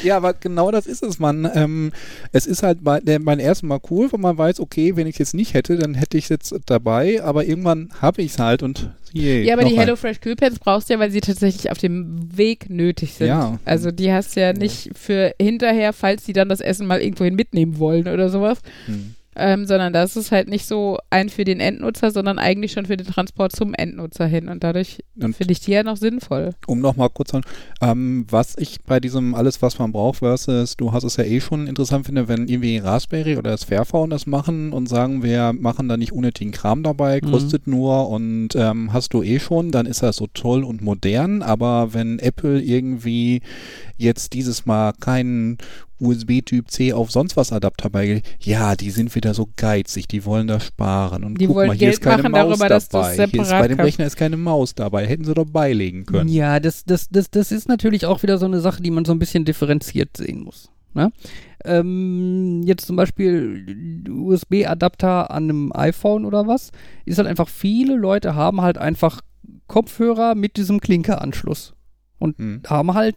Ja, aber genau das ist es, Mann. Ähm, es ist halt bei, der, mein erstes Mal cool, wenn man weiß, okay, wenn ich es jetzt nicht hätte, dann hätte ich es jetzt dabei, aber irgendwann habe ich es halt und je, ja, aber die HelloFresh Kühlpads brauchst du ja, weil sie tatsächlich auf dem Weg nötig sind. Ja. Also die hast du ja nicht für hinterher, falls die dann das Essen mal irgendwohin mitnehmen wollen oder sowas. Hm. Ähm, sondern das ist halt nicht so ein für den Endnutzer, sondern eigentlich schon für den Transport zum Endnutzer hin und dadurch finde ich die ja noch sinnvoll. Um nochmal kurz an, ähm, was ich bei diesem alles, was man braucht versus, du hast es ja eh schon interessant finde, wenn irgendwie Raspberry oder das Fairphone das machen und sagen, wir machen da nicht unnötigen Kram dabei, kostet mhm. nur und ähm, hast du eh schon, dann ist das so toll und modern, aber wenn Apple irgendwie jetzt dieses Mal keinen U S B-Typ-C auf sonst was Adapter beigelegt. Ja, die sind wieder so geizig, die wollen da sparen. Und die guck wollen mal, hier Geld ist keine machen Maus darüber, dabei. Dass das separat ist, bei dem Rechner ist keine Maus dabei. Hätten sie doch beilegen können. Ja, das, das, das, das ist natürlich auch wieder so eine Sache, die man so ein bisschen differenziert sehen muss. Ne? Ähm, jetzt zum Beispiel U S B-Adapter an einem iPhone oder was, ist halt einfach, viele Leute haben halt einfach Kopfhörer mit diesem Klinkeranschluss und hm. haben halt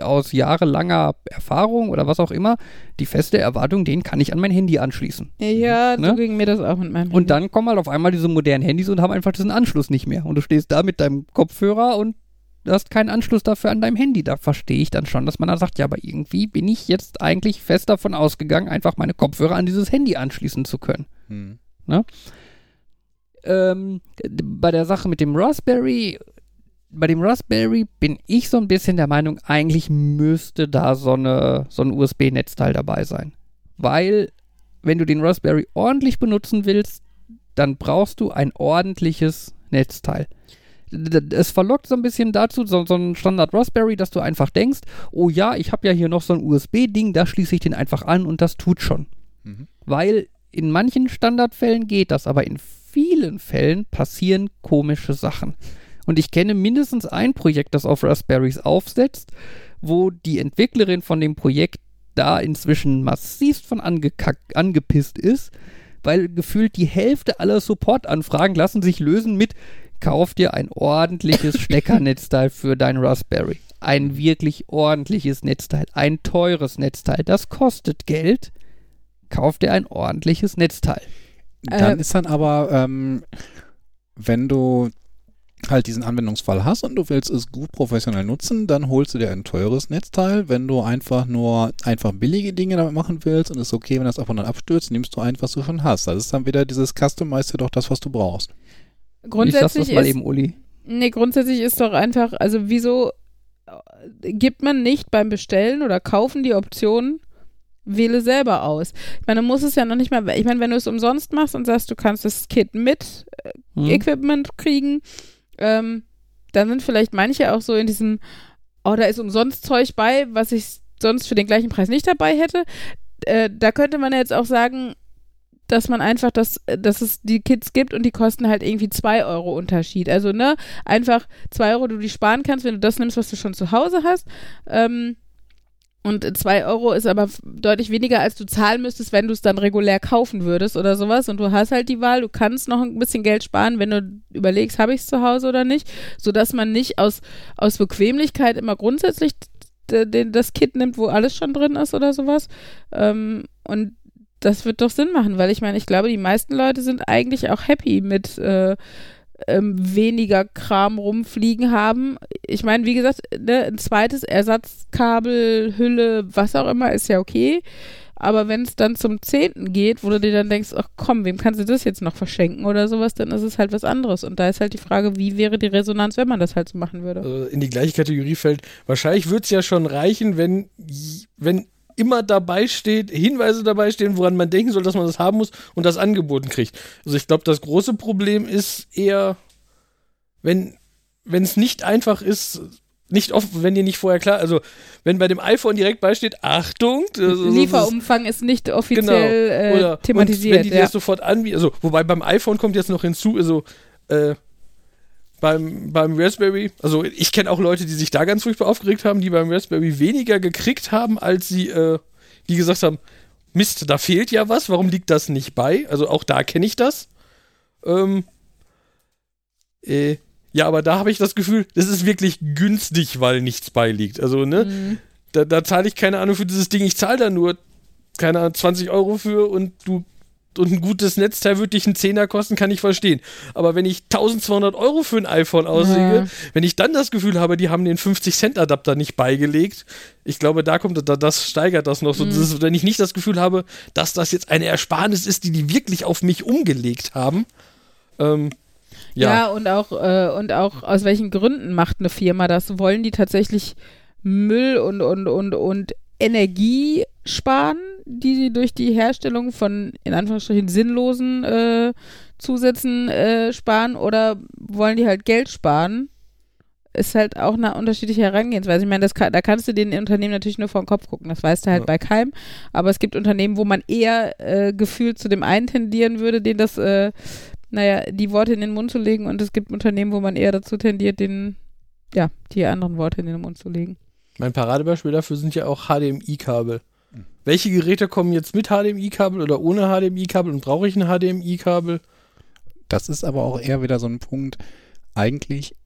aus jahrelanger Erfahrung oder was auch immer, die feste Erwartung, den kann ich an mein Handy anschließen. Ja, ne? So ging mir das auch mit meinem Handy. Und dann kommen halt auf einmal diese modernen Handys und haben einfach diesen Anschluss nicht mehr. Und du stehst da mit deinem Kopfhörer und hast keinen Anschluss dafür an deinem Handy. Da verstehe ich dann schon, dass man dann sagt, ja, aber irgendwie bin ich jetzt eigentlich fest davon ausgegangen, einfach meine Kopfhörer an dieses Handy anschließen zu können. Hm. Ne? Ähm, bei der Sache mit dem Raspberry... Bei dem Raspberry bin ich so ein bisschen der Meinung, eigentlich müsste da so, eine, so ein U S B-Netzteil dabei sein. Weil, wenn du den Raspberry ordentlich benutzen willst, dann brauchst du ein ordentliches Netzteil. Es verlockt so ein bisschen dazu, so, so ein Standard-Raspberry, dass du einfach denkst, oh ja, ich habe ja hier noch so ein U S B-Ding, da schließe ich den einfach an und das tut schon. Mhm. Weil in manchen Standardfällen geht das, aber in vielen Fällen passieren komische Sachen. Und ich kenne mindestens ein Projekt, das auf Raspberries aufsetzt, wo die Entwicklerin von dem Projekt da inzwischen massivst von angekackt, angepisst ist, weil gefühlt die Hälfte aller Support-Anfragen lassen sich lösen mit: Kauf dir ein ordentliches Steckernetzteil für dein Raspberry. Ein wirklich ordentliches Netzteil, ein teures Netzteil, das kostet Geld. Kauf dir ein ordentliches Netzteil. Dann äh, ist dann aber, ähm, wenn du halt diesen Anwendungsfall hast und du willst es gut professionell nutzen, dann holst du dir ein teures Netzteil. Wenn du einfach nur einfach billige Dinge damit machen willst und es ist okay, wenn das ab und an abstürzt, nimmst du ein, was du schon hast. Das ist dann wieder dieses Customize doch das, was du brauchst. Grundsätzlich ich das mal ist, eben, Uli. Nee, grundsätzlich ist doch einfach, also wieso gibt man nicht beim Bestellen oder Kaufen die Option, wähle selber aus. Ich meine, du musst es ja noch nicht mal, ich meine, wenn du es umsonst machst und sagst, du kannst das Kit mit hm. Equipment kriegen, Ähm, dann sind vielleicht manche auch so in diesem, oh, da ist umsonst Zeug bei, was ich sonst für den gleichen Preis nicht dabei hätte. Äh, da könnte man ja jetzt auch sagen, dass man einfach, das, dass es die Kits gibt und die kosten halt irgendwie zwei Euro Unterschied. Also, ne, einfach zwei Euro, du die sparen kannst, wenn du das nimmst, was du schon zu Hause hast. Ähm, und zwei Euro ist aber deutlich weniger, als du zahlen müsstest, wenn du es dann regulär kaufen würdest oder sowas. Und du hast halt die Wahl, du kannst noch ein bisschen Geld sparen, wenn du überlegst, habe ich es zu Hause oder nicht. Sodass man nicht aus, aus Bequemlichkeit immer grundsätzlich d- d- das Kit nimmt, wo alles schon drin ist oder sowas. Ähm, und das wird doch Sinn machen, weil ich meine, ich glaube, die meisten Leute sind eigentlich auch happy mit äh, Ähm, weniger Kram rumfliegen haben. Ich meine, wie gesagt, ne, ein zweites Ersatzkabel, Hülle, was auch immer, ist ja okay. Aber wenn es dann zum Zehnten geht, wo du dir dann denkst, ach komm, wem kannst du das jetzt noch verschenken oder sowas, dann ist es halt was anderes. Und da ist halt die Frage, wie wäre die Resonanz, wenn man das halt so machen würde? Also in die gleiche Kategorie fällt, wahrscheinlich würde es ja schon reichen, wenn, wenn immer dabei steht, Hinweise dabei stehen, woran man denken soll, dass man das haben muss und das angeboten kriegt. Also ich glaube, das große Problem ist eher, wenn wenn es nicht einfach ist, nicht oft, wenn dir nicht vorher klar, also wenn bei dem iPhone direkt beisteht, Achtung. Also Lieferumfang ist, ist nicht offiziell genau, oder, äh, thematisiert. Und wenn die ja. dir das sofort anbieten, also wobei beim iPhone kommt jetzt noch hinzu, also äh, beim, beim Raspberry, also ich kenne auch Leute, die sich da ganz furchtbar aufgeregt haben, die beim Raspberry weniger gekriegt haben, als sie, äh, die gesagt haben, Mist, da fehlt ja was, warum liegt das nicht bei? Also auch da kenne ich das. Ähm, äh, ja, aber da habe ich das Gefühl, das ist wirklich günstig, weil nichts beiliegt. Also, ne, mhm. da, da zahle ich keine Ahnung für dieses Ding, ich zahle da nur, keine Ahnung, zwanzig Euro für und du und ein gutes Netzteil würde dich einen Zehner kosten, kann ich verstehen. Aber wenn ich tausendzweihundert Euro für ein iPhone auslege, mhm. wenn ich dann das Gefühl habe, die haben den fünfzig Cent Adapter nicht beigelegt, ich glaube, da kommt, da, das steigert das noch so. Mhm. Das ist, wenn ich nicht das Gefühl habe, dass das jetzt eine Ersparnis ist, die die wirklich auf mich umgelegt haben, ähm, ja. Ja, und auch, äh, und auch aus welchen Gründen macht eine Firma das? Wollen die tatsächlich Müll und, und, und, und Energie sparen, die sie durch die Herstellung von in Anführungsstrichen sinnlosen äh, Zusätzen äh, sparen, oder wollen die halt Geld sparen? Ist halt auch eine unterschiedliche Herangehensweise. Ich meine, das kann, da kannst du den Unternehmen natürlich nur vor den Kopf gucken, das weißt du halt ja. bei keinem, aber es gibt Unternehmen, wo man eher äh, gefühlt zu dem einen tendieren würde, denen das, äh, naja, die Worte in den Mund zu legen, und es gibt Unternehmen, wo man eher dazu tendiert, den, ja, die anderen Worte in den Mund zu legen. Mein Paradebeispiel dafür sind ja auch H D M I-Kabel. Welche Geräte kommen jetzt mit H D M I-Kabel oder ohne H D M I-Kabel, und brauche ich ein H D M I-Kabel? Das ist aber auch eher wieder so ein Punkt. Eigentlich,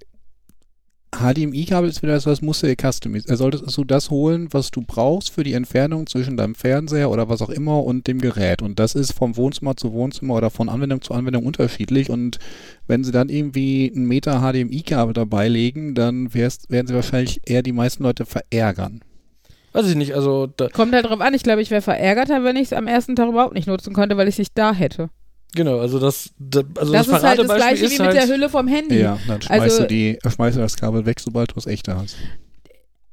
H D M I-Kabel ist wieder so, das musst du dir customizen. Solltest du das holen, was du brauchst für die Entfernung zwischen deinem Fernseher oder was auch immer und dem Gerät. Und das ist vom Wohnzimmer zu Wohnzimmer oder von Anwendung zu Anwendung unterschiedlich. Und wenn sie dann irgendwie einen Meter H D M I-Kabel dabei legen, dann werden sie wahrscheinlich eher die meisten Leute verärgern. Weiß ich nicht, also... Da kommt halt drauf an, ich glaube, ich wäre verärgerter, wenn ich es am ersten Tag überhaupt nicht nutzen konnte, weil ich es nicht da hätte. Genau, also das... Das, also das, das ist halt das Gleiche wie mit halt der Hülle vom Handy. Ja, dann schmeißt, also, du die, schmeißt du das Kabel weg, sobald du es echter hast.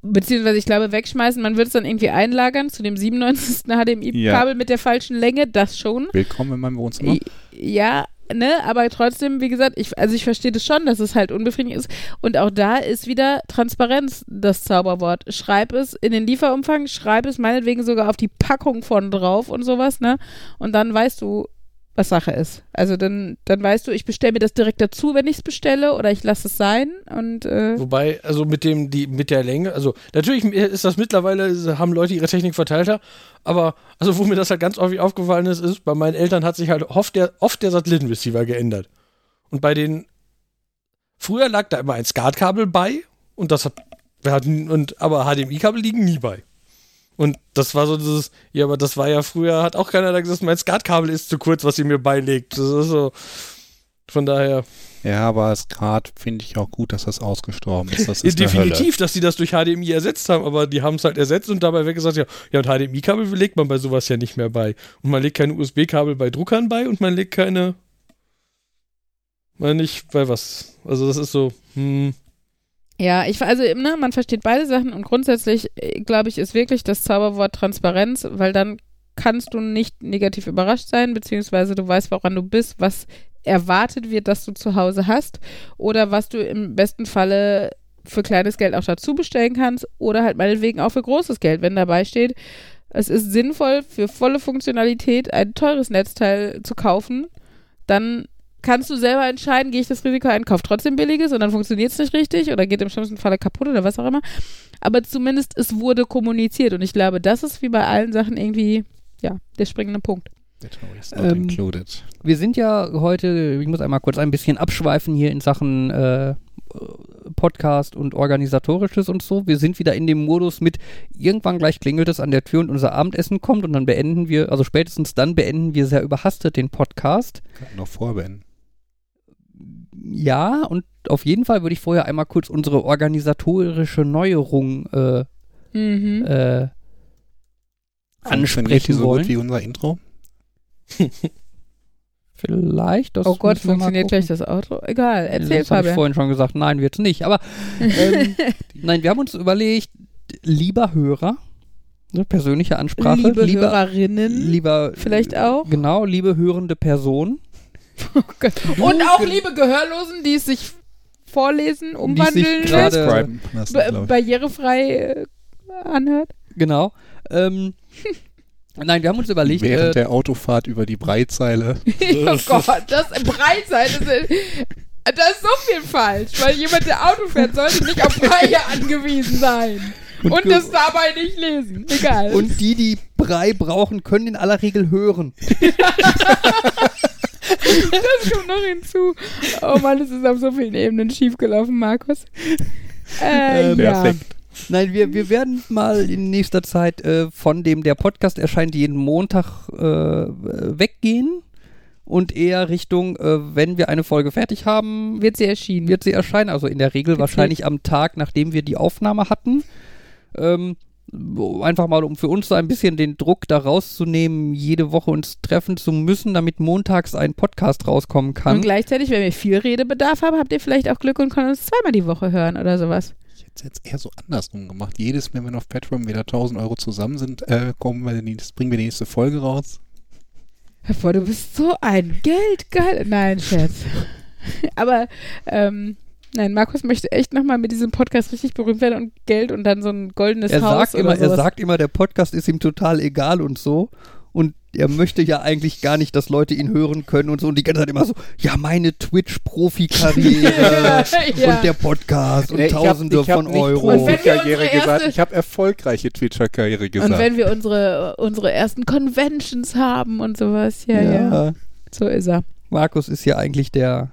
Beziehungsweise, ich glaube, wegschmeißen, man wird es dann irgendwie einlagern zu dem siebenundneunzigsten H D M I-Kabel, ja, mit der falschen Länge, das schon. Willkommen in meinem Wohnzimmer. Ja, ne, aber trotzdem, wie gesagt, ich, also ich verstehe das schon, dass es halt unbefriedigend ist, und auch da ist wieder Transparenz das Zauberwort. Schreib es in den Lieferumfang, schreib es meinetwegen sogar auf die Packung von drauf und sowas, ne, und dann weißt du, was Sache ist. Also dann, dann weißt du, ich bestelle mir das direkt dazu, wenn ich es bestelle, oder ich lasse es sein, und äh wobei, also mit dem, die, mit der Länge, also natürlich ist das mittlerweile, haben Leute ihre Technik verteilter, aber also wo mir das halt ganz häufig aufgefallen ist, ist, bei meinen Eltern hat sich halt oft der, oft der Satellitenreceiver geändert. Und bei den, früher lag da immer ein SCART-Kabel bei, und das hat, wir hatten, und, aber H D M I-Kabel liegen nie bei. Und das war so dieses, ja, aber das war ja früher, hat auch keiner da gesagt, mein SCART-Kabel ist zu kurz, was ihr mir beilegt. Das ist so, von daher. Ja, aber SCART finde ich auch gut, dass das ausgestorben ist. Das ist definitiv, dass sie das durch H D M I ersetzt haben, aber die haben es halt ersetzt und dabei weggesagt, ja, ja, und H D M I-Kabel legt man bei sowas ja nicht mehr bei. Und man legt keine U S B-Kabel bei Druckern bei, und man legt keine, man nicht bei was. Also das ist so, hm. Ja, ich, also, ne, man versteht beide Sachen, und grundsätzlich, glaube ich, ist wirklich das Zauberwort Transparenz, weil dann kannst du nicht negativ überrascht sein, beziehungsweise du weißt, woran du bist, was erwartet wird, dass du zu Hause hast, oder was du im besten Falle für kleines Geld auch dazu bestellen kannst, oder halt meinetwegen auch für großes Geld, wenn dabei steht, es ist sinnvoll, für volle Funktionalität ein teures Netzteil zu kaufen, dann kannst du selber entscheiden, gehe ich das Risiko ein, kauf trotzdem billiges und dann funktioniert es nicht richtig oder geht im schlimmsten Falle kaputt oder was auch immer. Aber zumindest es wurde kommuniziert, und ich glaube, das ist wie bei allen Sachen irgendwie, ja, der springende Punkt. Ähm, wir sind ja heute, ich muss einmal kurz ein bisschen abschweifen hier in Sachen äh, Podcast und Organisatorisches und so. Wir sind wieder in dem Modus mit, irgendwann gleich klingelt es an der Tür und unser Abendessen kommt, und dann beenden wir, also spätestens dann beenden wir sehr überhastet den Podcast. Kann noch vorbeenden. Ja, und auf jeden Fall würde ich vorher einmal kurz unsere organisatorische Neuerung äh, mhm. äh, ansprechen so wollen. Gut wie unser Intro? Vielleicht. Das oh Gott, funktioniert gleich das Outro? Egal, erzähl, das Fabian. Das habe ich vorhin schon gesagt, nein, wird's nicht. Aber ähm, nein, wir haben uns überlegt, lieber Hörer, ne, persönliche Ansprache. Liebe lieber, Hörerinnen, lieber, vielleicht auch. Genau, liebe hörende Person. Oh Gott. Und auch liebe Gehörlosen, die es sich vorlesen, umwandeln, lassen, b- barrierefrei äh, anhört. Genau. Ähm, nein, wir haben uns überlegt. Während äh, der Autofahrt über die Breitseile. Oh Gott, das Breitseile sind Da ist so viel falsch, weil jemand, der Auto fährt, sollte nicht auf Brei angewiesen sein. Und, und das dabei nicht lesen. Egal. Und die, die Brei brauchen, können in aller Regel hören. Das kommt noch hinzu. Oh Mann, es ist auf so vielen Ebenen schiefgelaufen, Markus. Äh, äh, ja. Perfekt. Nein, wir, wir werden mal in nächster Zeit äh, von dem, der Podcast erscheint, jeden Montag äh, weggehen. Und eher Richtung, äh, wenn wir eine Folge fertig haben, wird sie erschienen. Wird sie erscheinen, also in der Regel wahrscheinlich am Tag, nachdem wir die Aufnahme hatten. Ähm, einfach mal, um für uns so ein bisschen den Druck da rauszunehmen, jede Woche uns treffen zu müssen, damit montags ein Podcast rauskommen kann. Und gleichzeitig, wenn wir viel Redebedarf haben, habt ihr vielleicht auch Glück und könnt uns zweimal die Woche hören oder sowas. Ich hätte es jetzt eher so andersrum gemacht. Jedes Mal, wenn auf Patreon wieder tausend Euro zusammen sind, äh, kommen wir die, bringen wir die nächste Folge raus. Boah, du bist so ein Geldgeil. Nein, Scherz. Aber, ähm, nein, Markus möchte echt nochmal mit diesem Podcast richtig berühmt werden und Geld und dann so ein goldenes er Haus sagt oder immer, sowas. Er sagt immer, der Podcast ist ihm total egal und so. Und er möchte ja eigentlich gar nicht, dass Leute ihn hören können und so. Und die ganze Zeit immer so, ja, meine Twitch-Profi-Karriere ja. Und der Podcast und nee, Tausende ich hab, ich hab von Euro. Und wenn wir unsere erste ich habe erfolgreiche Twitcher-Karriere gesagt. Und wenn wir unsere, unsere ersten Conventions haben und sowas. Ja, ja, ja. So ist er. Markus ist ja eigentlich der...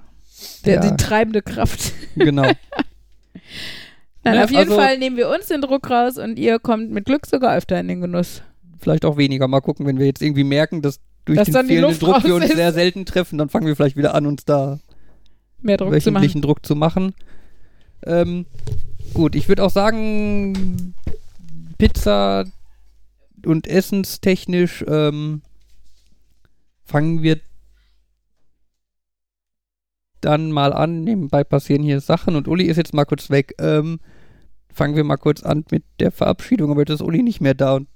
der, der die treibende Kraft. Genau. Nein, ja, auf jeden also, Fall nehmen wir uns den Druck raus und ihr kommt mit Glück sogar öfter in den Genuss. Vielleicht auch weniger. Mal gucken, wenn wir jetzt irgendwie merken, dass durch dass den fehlenden Druck wir uns ist. Sehr selten treffen, dann fangen wir vielleicht wieder an, uns da mehr Druck wöchentlichen zu Druck zu machen. Ähm, gut, ich würde auch sagen, Pizza und essenstechnisch ähm, fangen wir dann mal an. Nebenbei passieren hier Sachen und Uli ist jetzt mal kurz weg. Ähm, fangen wir mal kurz an mit der Verabschiedung, aber jetzt ist Uli nicht mehr da und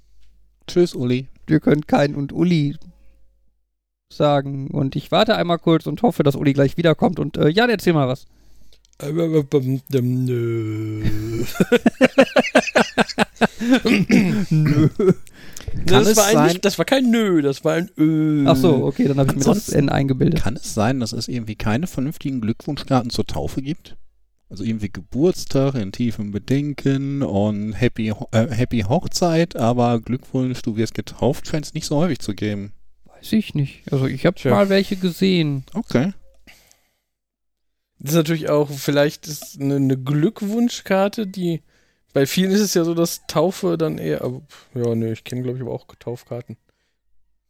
tschüss, Uli. Wir können kein und Uli sagen. Und ich warte einmal kurz und hoffe, dass Uli gleich wiederkommt. Und äh, Jan, erzähl mal was. Nö. Nö. Das, das, war ein nicht, das war kein Nö, das war ein Ö. Ach so, okay, dann habe ich mir das N eingebildet. Kann es sein, dass es irgendwie keine vernünftigen Glückwunschkarten zur Taufe gibt? Also irgendwie Geburtstag in tiefem Bedenken und Happy, äh, Happy Hochzeit, aber Glückwunsch, du wirst getauft, scheint es nicht so häufig zu geben. Weiß ich nicht. Also ich habe mal welche gesehen. Okay. Das ist natürlich auch, vielleicht ist eine, eine Glückwunschkarte, die, bei vielen ist es ja so, dass Taufe dann eher, aber, ja, nee, ich kenne, glaube ich, aber auch Taufkarten.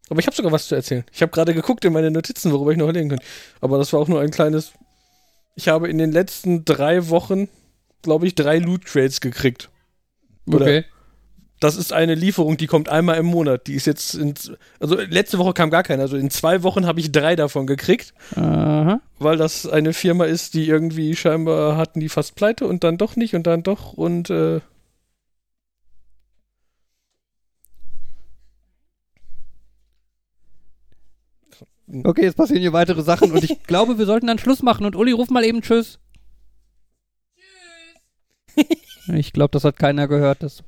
Aber ich habe sogar was zu erzählen. Ich habe gerade geguckt in meine Notizen, worüber ich noch reden kann. Aber das war auch nur ein kleines... Ich habe in den letzten drei Wochen, glaube ich, drei Loot-Crates gekriegt. Oder okay. Das ist eine Lieferung, die kommt einmal im Monat. Die ist jetzt, in, also letzte Woche kam gar keine. Also in zwei Wochen habe ich drei davon gekriegt. Aha. Weil das eine Firma ist, die irgendwie scheinbar hatten die fast pleite und dann doch nicht und dann doch und äh Okay, jetzt passieren hier weitere Sachen und ich glaube, wir sollten dann Schluss machen und Uli, ruf mal eben Tschüss. Tschüss. Ich glaube, das hat keiner gehört. Das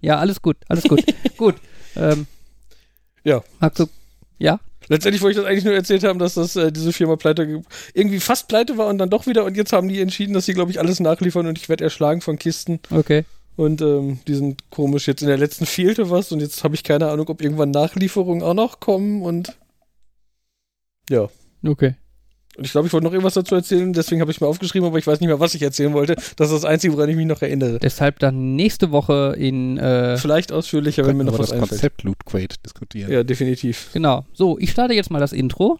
ja, alles gut, alles gut. Gut. Ähm, ja. Magst du, ja? Letztendlich wollte ich das eigentlich nur erzählt haben, dass das äh, diese Firma pleite irgendwie fast pleite war und dann doch wieder und jetzt haben die entschieden, dass sie, glaube ich, alles nachliefern und ich werde erschlagen von Kisten. Okay. Und ähm, die sind komisch. Jetzt in der letzten fehlte was und jetzt habe ich keine Ahnung, ob irgendwann Nachlieferungen auch noch kommen und ja. Okay. Und ich glaube, ich wollte noch irgendwas dazu erzählen, deswegen habe ich es mir aufgeschrieben, aber ich weiß nicht mehr, was ich erzählen wollte. Das ist das Einzige, woran ich mich noch erinnere. Deshalb dann nächste Woche in... Äh, Vielleicht ausführlicher, wenn mir noch was einfällt. Das Konzept Loot Crate diskutieren. Ja, definitiv. Genau. So, ich starte jetzt mal das Intro.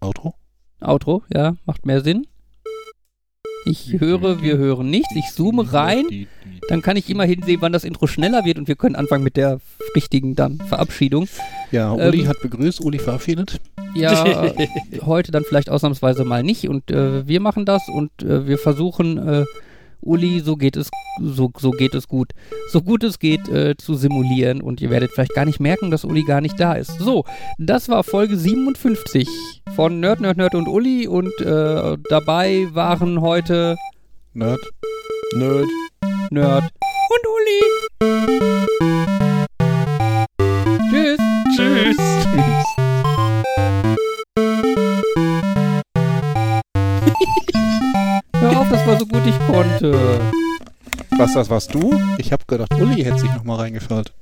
Outro? Outro, ja. Macht mehr Sinn. Ich höre, wir hören nichts. Ich zoome rein. Dann kann ich immerhin sehen, wann das Intro schneller wird und wir können anfangen mit der richtigen dann Verabschiedung. Ja, Uli ähm, hat begrüßt, Uli verabschiedet. Ja, äh, heute dann vielleicht ausnahmsweise mal nicht und äh, wir machen das und äh, wir versuchen, äh, Uli, so geht es, so, so geht es gut, so gut es geht, äh, zu simulieren und ihr werdet vielleicht gar nicht merken, dass Uli gar nicht da ist. So, das war Folge siebenundfünfzig von Nerd, Nerd, Nerd und Uli und äh, dabei waren heute Nerd, Nerd, Nerd und Uli. Tschüss. Tschüss. Tschüss. konnte. Was, das warst du? Ich habe gedacht, Uli hätte sich nochmal reingefallen.